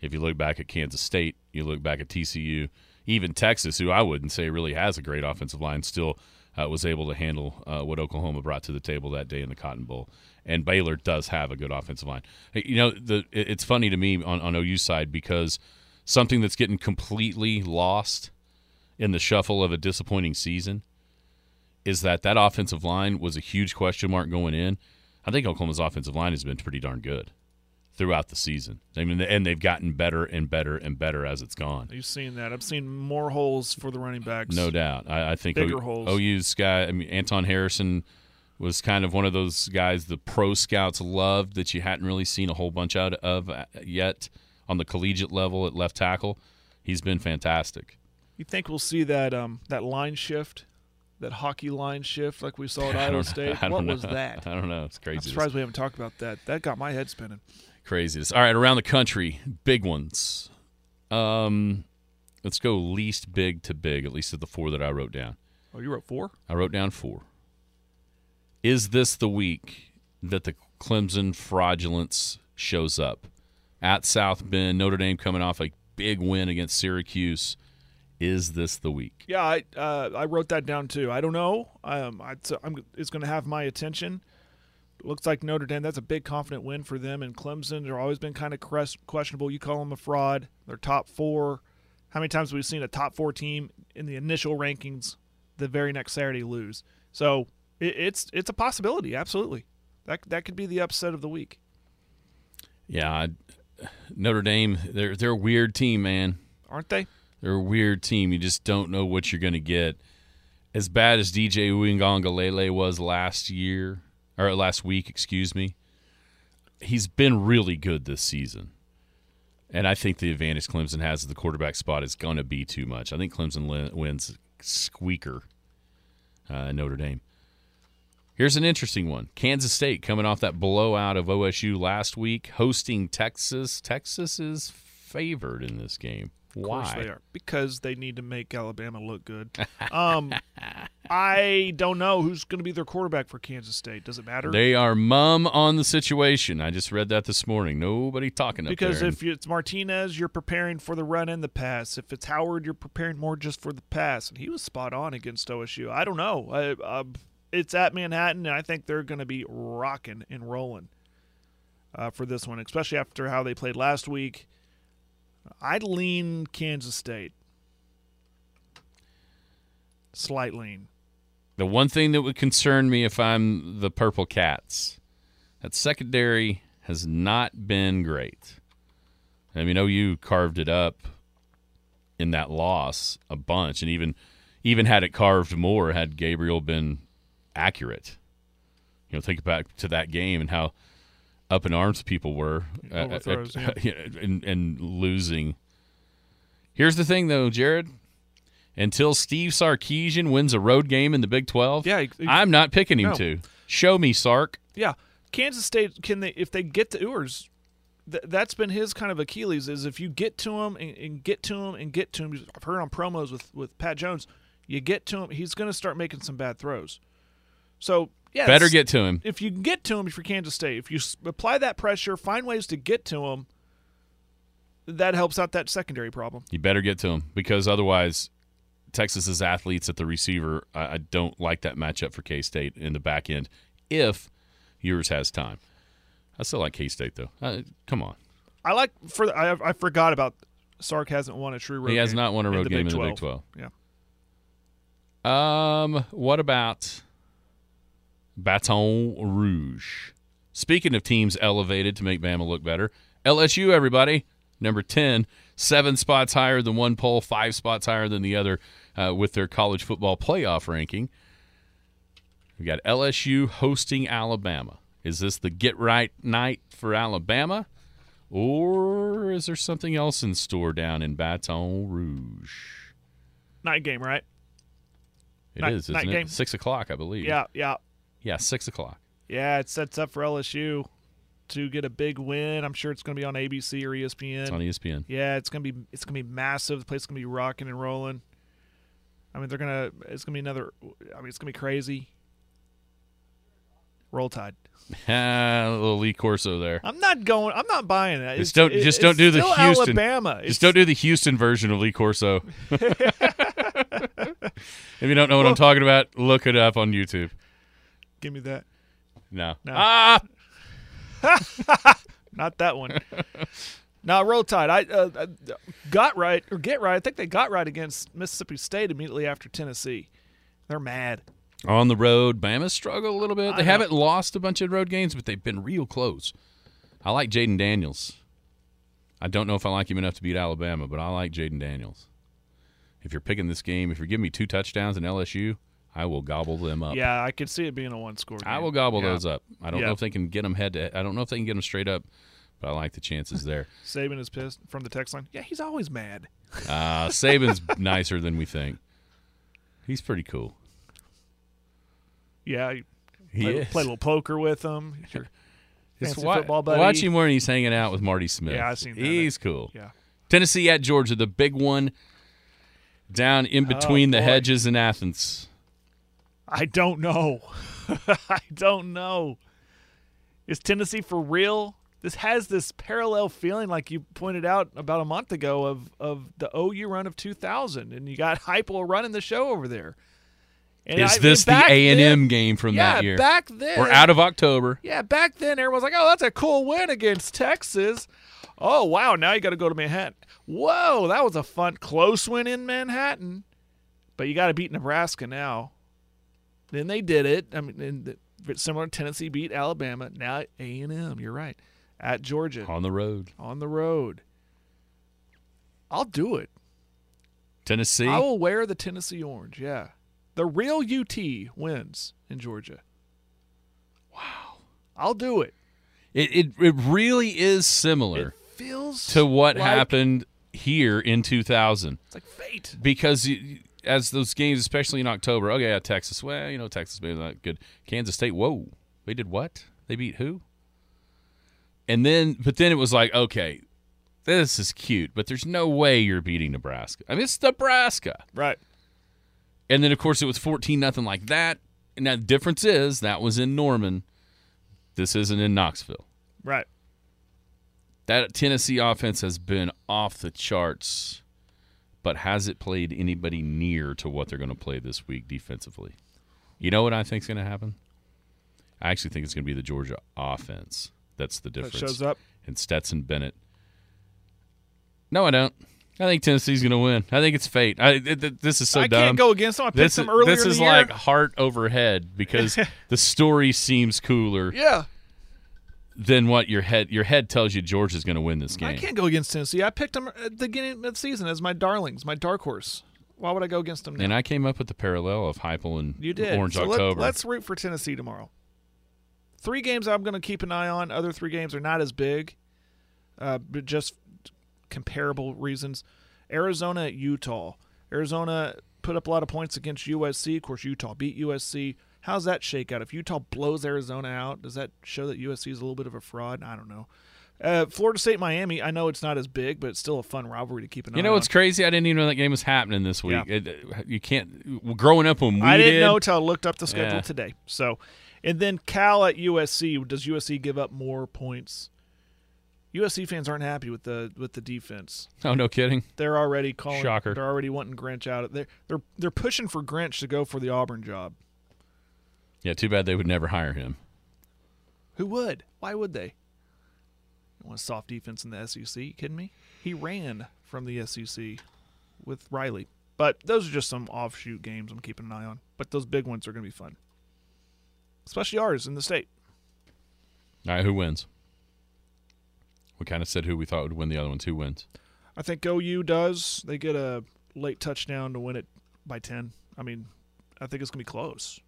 If you look back at Kansas State, you look back at T C U, even Texas, who I wouldn't say really has a great offensive line, still uh, was able to handle uh, what Oklahoma brought to the table that day in the Cotton Bowl. And Baylor does have a good offensive line. You know, the, it's funny to me on, on O U's side because something that's getting completely lost in the shuffle of a disappointing season is that that offensive line was a huge question mark going in. I think Oklahoma's offensive line has been pretty darn good throughout the season. I mean, and they've gotten better and better and better as it's gone. You've seen that. I've seen more holes for the running backs. No doubt. I, I think bigger o, holes. O U's guy, I mean, Anton Harrison was kind of one of those guys the pro scouts loved that you hadn't really seen a whole bunch out of yet on the collegiate level at left tackle. He's been fantastic. You think we'll see that um, that line shift, that hockey line shift like we saw at Iowa State? What know. was that? I don't know. It's crazy. I'm surprised we haven't talked about that. That got my head spinning. Craziest. All right, around the country, big ones. Um, let's go least big to big, at least at the four that I wrote down. Oh, you wrote four? I wrote down four. Is this the week that the Clemson fraudulence shows up? At South Bend, Notre Dame coming off a big win against Syracuse. Is this the week? Yeah, I uh, I wrote that down too. I don't know. Um, I, so I'm, it's going to have my attention. Looks like Notre Dame, that's a big confident win for them. And Clemson, they've always been kind of questionable. You call them a fraud. They're top four. How many times have we seen a top four team in the initial rankings the very next Saturday lose? So it's it's a possibility, absolutely. That that could be the upset of the week. Yeah, I, Notre Dame, they're, they're a weird team, man. Aren't they? They're a weird team. You just don't know what you're going to get. As bad as D J Uiagalelei was last year, or last week, excuse me. He's been really good this season. And I think the advantage Clemson has at the quarterback spot is going to be too much. I think Clemson wins squeaker uh, Notre Dame. Here's an interesting one. Kansas State coming off that blowout of O S U last week, hosting Texas. Texas is favored in this game. Why? Of course they are. Because they need to make Alabama look good. Um, I don't know who's going to be their quarterback for Kansas State. Does it matter? They are mum on the situation. I just read that this morning. Nobody talking up because there. Because if it's Martinez, you're preparing for the run and the pass. If it's Howard, you're preparing more just for the pass. And he was spot on against O S U. I don't know. I, uh, it's at Manhattan, and I think they're going to be rocking and rolling uh, for this one, especially after how they played last week. I'd lean Kansas State. Slight lean. The one thing that would concern me if I'm the Purple Cats, that secondary has not been great. I mean, O U carved it up in that loss a bunch, and even even had it carved more had Gabriel been accurate. You know, think back to that game and how up in arms people were at, at, yeah. and, and losing. Here's the thing, though, Jared. Until Steve Sarkisian wins a road game in the Big twelve, yeah, he, I'm not picking him no. to. Show me, Sark. Yeah. Kansas State, can they if they get to Ewers, th- that's been his kind of Achilles, is if you get to him and, and get to him and get to him. I've heard on promos with, with Pat Jones, you get to him, he's going to start making some bad throws. So, yeah. Better get to him. If you can get to him, if you're Kansas State, if you apply that pressure, find ways to get to him, that helps out that secondary problem. You better get to him, because otherwise Texas's athletes at the receiver, I, I don't like that matchup for K-State in the back end if yours has time. I still like K-State, though. Uh, come on. I like for I, I forgot about Sark hasn't won a true road game. He has game not won a road in game in the Big twelve. Yeah. Um. What about Baton Rouge? Speaking of teams elevated to make Bama look better, L S U, everybody, number ten, seven spots higher than one poll, five spots higher than the other uh, with their college football playoff ranking. We've got L S U hosting Alabama. Is this the get-right night for Alabama, or is there something else in store down in Baton Rouge? Night game, right? It night, is, isn't night it? Game. six o'clock, I believe. Yeah, yeah. Yeah, six o'clock. Yeah, it sets up for L S U to get a big win. I'm sure it's going to be on A B C or E S P N. It's on E S P N. Yeah, it's going to be it's going to be massive. The place is going to be rocking and rolling. I mean, they're going to it's going to be another I mean, it's going to be crazy. Roll Tide. A little Lee Corso there. I'm not going. I'm not buying that. Just don't. It's, just don't do the Houston. Alabama. Just it's, don't do the Houston version of Lee Corso. If you don't know what well, I'm talking about, look it up on YouTube. Give me that. No. no. Ah. Not that one. Now, Roll Tide. I uh, got right or get right. I think they got right against Mississippi State immediately after Tennessee. They're mad. On the road, Bama struggle a little bit. They haven't lost a bunch of road games, but they've been real close. I like Jaden Daniels. I don't know if I like him enough to beat Alabama, but I like Jaden Daniels. If you're picking this game, if you're giving me two touchdowns in L S U, I will gobble them up. Yeah, I could see it being a one-score game. I will gobble yeah. those up. I don't yeah. know if they can get them head to head. I don't know if they can get them straight up, but I like the chances there. Saban is pissed from the text line. Yeah, he's always mad. uh, Saban's nicer than we think. He's pretty cool. Yeah, you play, play a little poker with him. Your fancy wa- football buddy. Watch him when he's hanging out with Marty Smith. Yeah, I've seen that. He's that. cool. Yeah. Tennessee at Georgia, the big one down in between oh, the hedges in Athens. I don't know. I don't know. Is Tennessee for real? This has this parallel feeling, like you pointed out about a month ago, of, of the O U run of two thousand, and you got Heupel running the show over there. And Is I, this the A and M then, game from yeah, that year? Back then. Or out of October. Yeah, back then everyone was like, oh, that's a cool win against Texas. Oh, wow, now you got to go to Manhattan. Whoa, that was a fun, close win in Manhattan. But you got to beat Nebraska now. Then they did it. I mean, similar, Tennessee beat Alabama. Now A and M, you're right, at Georgia. On the road. On the road. I'll do it. Tennessee? I will wear the Tennessee orange, yeah. The real U T wins in Georgia. Wow. I'll do it. It it, it really is similar it feels to what like happened here in two thousand. It's like fate. Because you, as those games, especially in October, okay, yeah, Texas, well, you know, Texas maybe not good. Kansas State, whoa, they did what? They beat who? And then, but then it was like, okay, this is cute, but there's no way you're beating Nebraska. I mean, it's Nebraska. Right. And then, of course, it was fourteen nothing like that. And now the difference is that was in Norman. This isn't in Knoxville. Right. That Tennessee offense has been off the charts, but has it played anybody near to what they're going to play this week defensively? You know what I think is going to happen? I actually think it's going to be the Georgia offense. That's the difference. That shows up. And Stetson Bennett. No, I don't. I think Tennessee's going to win. I think it's fate. I, th- this is so I dumb. I can't go against them. I picked this, them earlier This is in the like year. Heart over head because the story seems cooler yeah. than what your head your head tells you Georgia's going to win this game. I can't go against Tennessee. I picked them at the beginning of the season as my darlings, my dark horse. Why would I go against them now? And I came up with the parallel of Heupel and you did. Orange so October. Let, let's root for Tennessee tomorrow. Three games I'm going to keep an eye on. Other three games are not as big, uh, but just – comparable reasons. Arizona at Utah. Arizona put up a lot of points against U S C. Of course, Utah beat U S C. How's that shake out? If Utah blows Arizona out, does that show that U S C is a little bit of a fraud? I don't know. Uh, Florida State, Miami. I know it's not as big, but it's still a fun rivalry to keep an eye on. You know what's crazy? I didn't even know that game was happening this week. Yeah. It, you can't. Growing up when we I didn't did, know until I looked up the schedule yeah. today. So, and then Cal at U S C. Does U S C give up more points? U S C fans aren't happy with the with the defense. Oh, no kidding! They're already calling. Shocker! They're already wanting Grinch out. They're they're they're pushing for Grinch to go for the Auburn job. Yeah, too bad they would never hire him. Who would? Why would they? You want a soft defense in the S E C? You kidding me? He ran from the S E C with Riley. But those are just some offshoot games I'm keeping an eye on. But those big ones are going to be fun, especially ours in the state. All right, who wins? We kind of said who we thought would win the other ones. Who wins? I think O U does. They get a late touchdown to win it by ten. I mean, I think it's going to be close.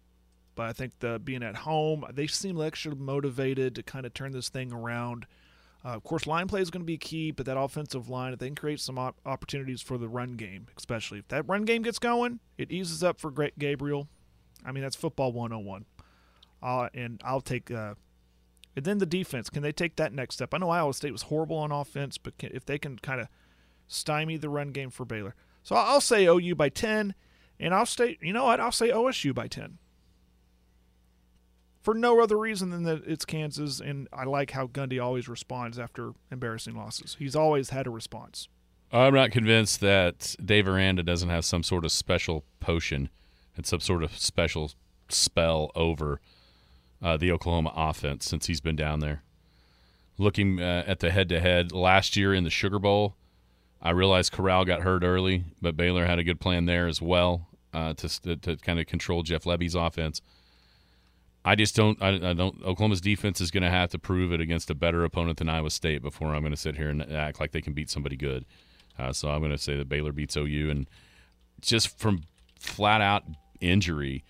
But I think the being at home, they seem extra motivated to kind of turn this thing around. Uh, of course, line play is going to be key, but that offensive line, if they can create some op- opportunities for the run game, especially if that run game gets going, it eases up for Great Gabriel. I mean, that's football one oh one. Uh, and I'll take uh, – and then the defense, can they take that next step? I know Iowa State was horrible on offense, but can, if they can kind of stymie the run game for Baylor. So I'll say O U by ten, and I'll say, you know what, I'll say O S U by ten. For no other reason than that it's Kansas, and I like how Gundy always responds after embarrassing losses. He's always had a response. I'm not convinced that Dave Aranda doesn't have some sort of special potion and some sort of special spell over Uh, the Oklahoma offense since he's been down there. Looking uh, at the head-to-head last year in the Sugar Bowl, I realized Corral got hurt early, but Baylor had a good plan there as well uh, to, to to kind of control Jeff Lebby's offense. I just don't. I, I don't. Oklahoma's defense is going to have to prove it against a better opponent than Iowa State before I'm going to sit here and act like they can beat somebody good. Uh, so I'm going to say that Baylor beats O U, and just from flat-out injury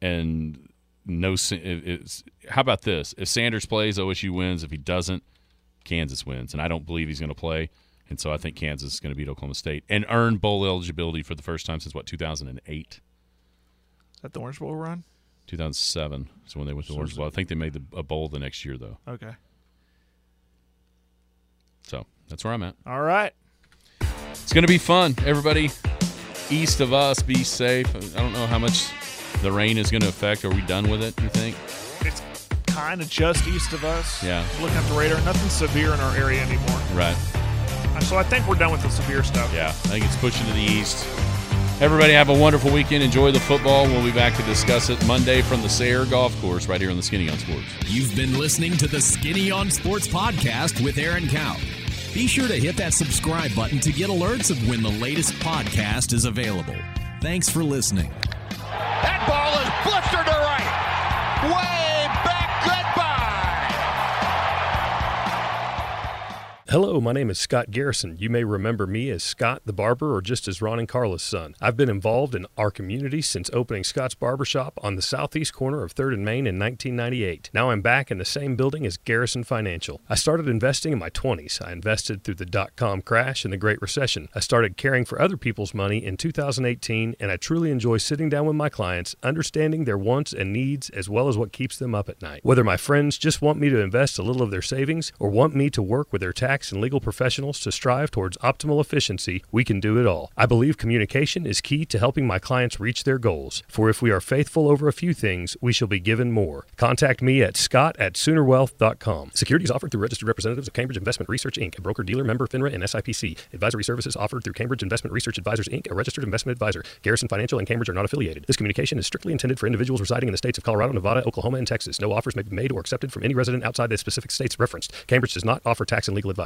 and. No, it's, how about this? If Sanders plays, O S U wins. If he doesn't, Kansas wins. And I don't believe he's going to play. And so I think Kansas is going to beat Oklahoma State and earn bowl eligibility for the first time since, what, two thousand eight? Is that the Orange Bowl run? two thousand seven is when they went to the Orange Bowl. I think they made the, a bowl the next year, though. Okay. So that's where I'm at. All right. It's going to be fun. Everybody east of us, be safe. I don't know how much the rain is going to affect. Are we done with it, you think? It's kind of just east of us. Yeah. Looking at the radar, nothing severe in our area anymore. Right. So I think we're done with the severe stuff. Yeah, I think it's pushing to the east. Everybody have a wonderful weekend. Enjoy the football. We'll be back to discuss it Monday from the Sayre Golf Course right here on the Skinny on Sports. You've been listening to the Skinny on Sports podcast with Aaron Kow. Be sure to hit that subscribe button to get alerts of when the latest podcast is available. Thanks for listening. That ball is blistered to right. Way back, goodbye. Hello, my name is Scott Garrison. You may remember me as Scott the Barber or just as Ron and Carla's son. I've been involved in our community since opening Scott's Barbershop on the southeast corner of third and Main in nineteen ninety-eight. Now I'm back in the same building as Garrison Financial. I started investing in my twenties. I invested through the dot-com crash and the Great Recession. I started caring for other people's money in two thousand eighteen, and I truly enjoy sitting down with my clients, understanding their wants and needs as well as what keeps them up at night. Whether my friends just want me to invest a little of their savings or want me to work with their tax and legal professionals to strive towards optimal efficiency, we can do it all. I believe communication is key to helping my clients reach their goals, for if we are faithful over a few things, we shall be given more. Contact me at scott at sooner wealth dot com. Securities offered through registered representatives of Cambridge Investment Research, Incorporated, a broker-dealer member FINRA and S I P C. Advisory services offered through Cambridge Investment Research Advisors, Incorporated, a registered investment advisor. Garrison Financial and Cambridge are not affiliated. This communication is strictly intended for individuals residing in the states of Colorado, Nevada, Oklahoma, and Texas. No offers may be made or accepted from any resident outside the specific states referenced. Cambridge does not offer tax and legal advice.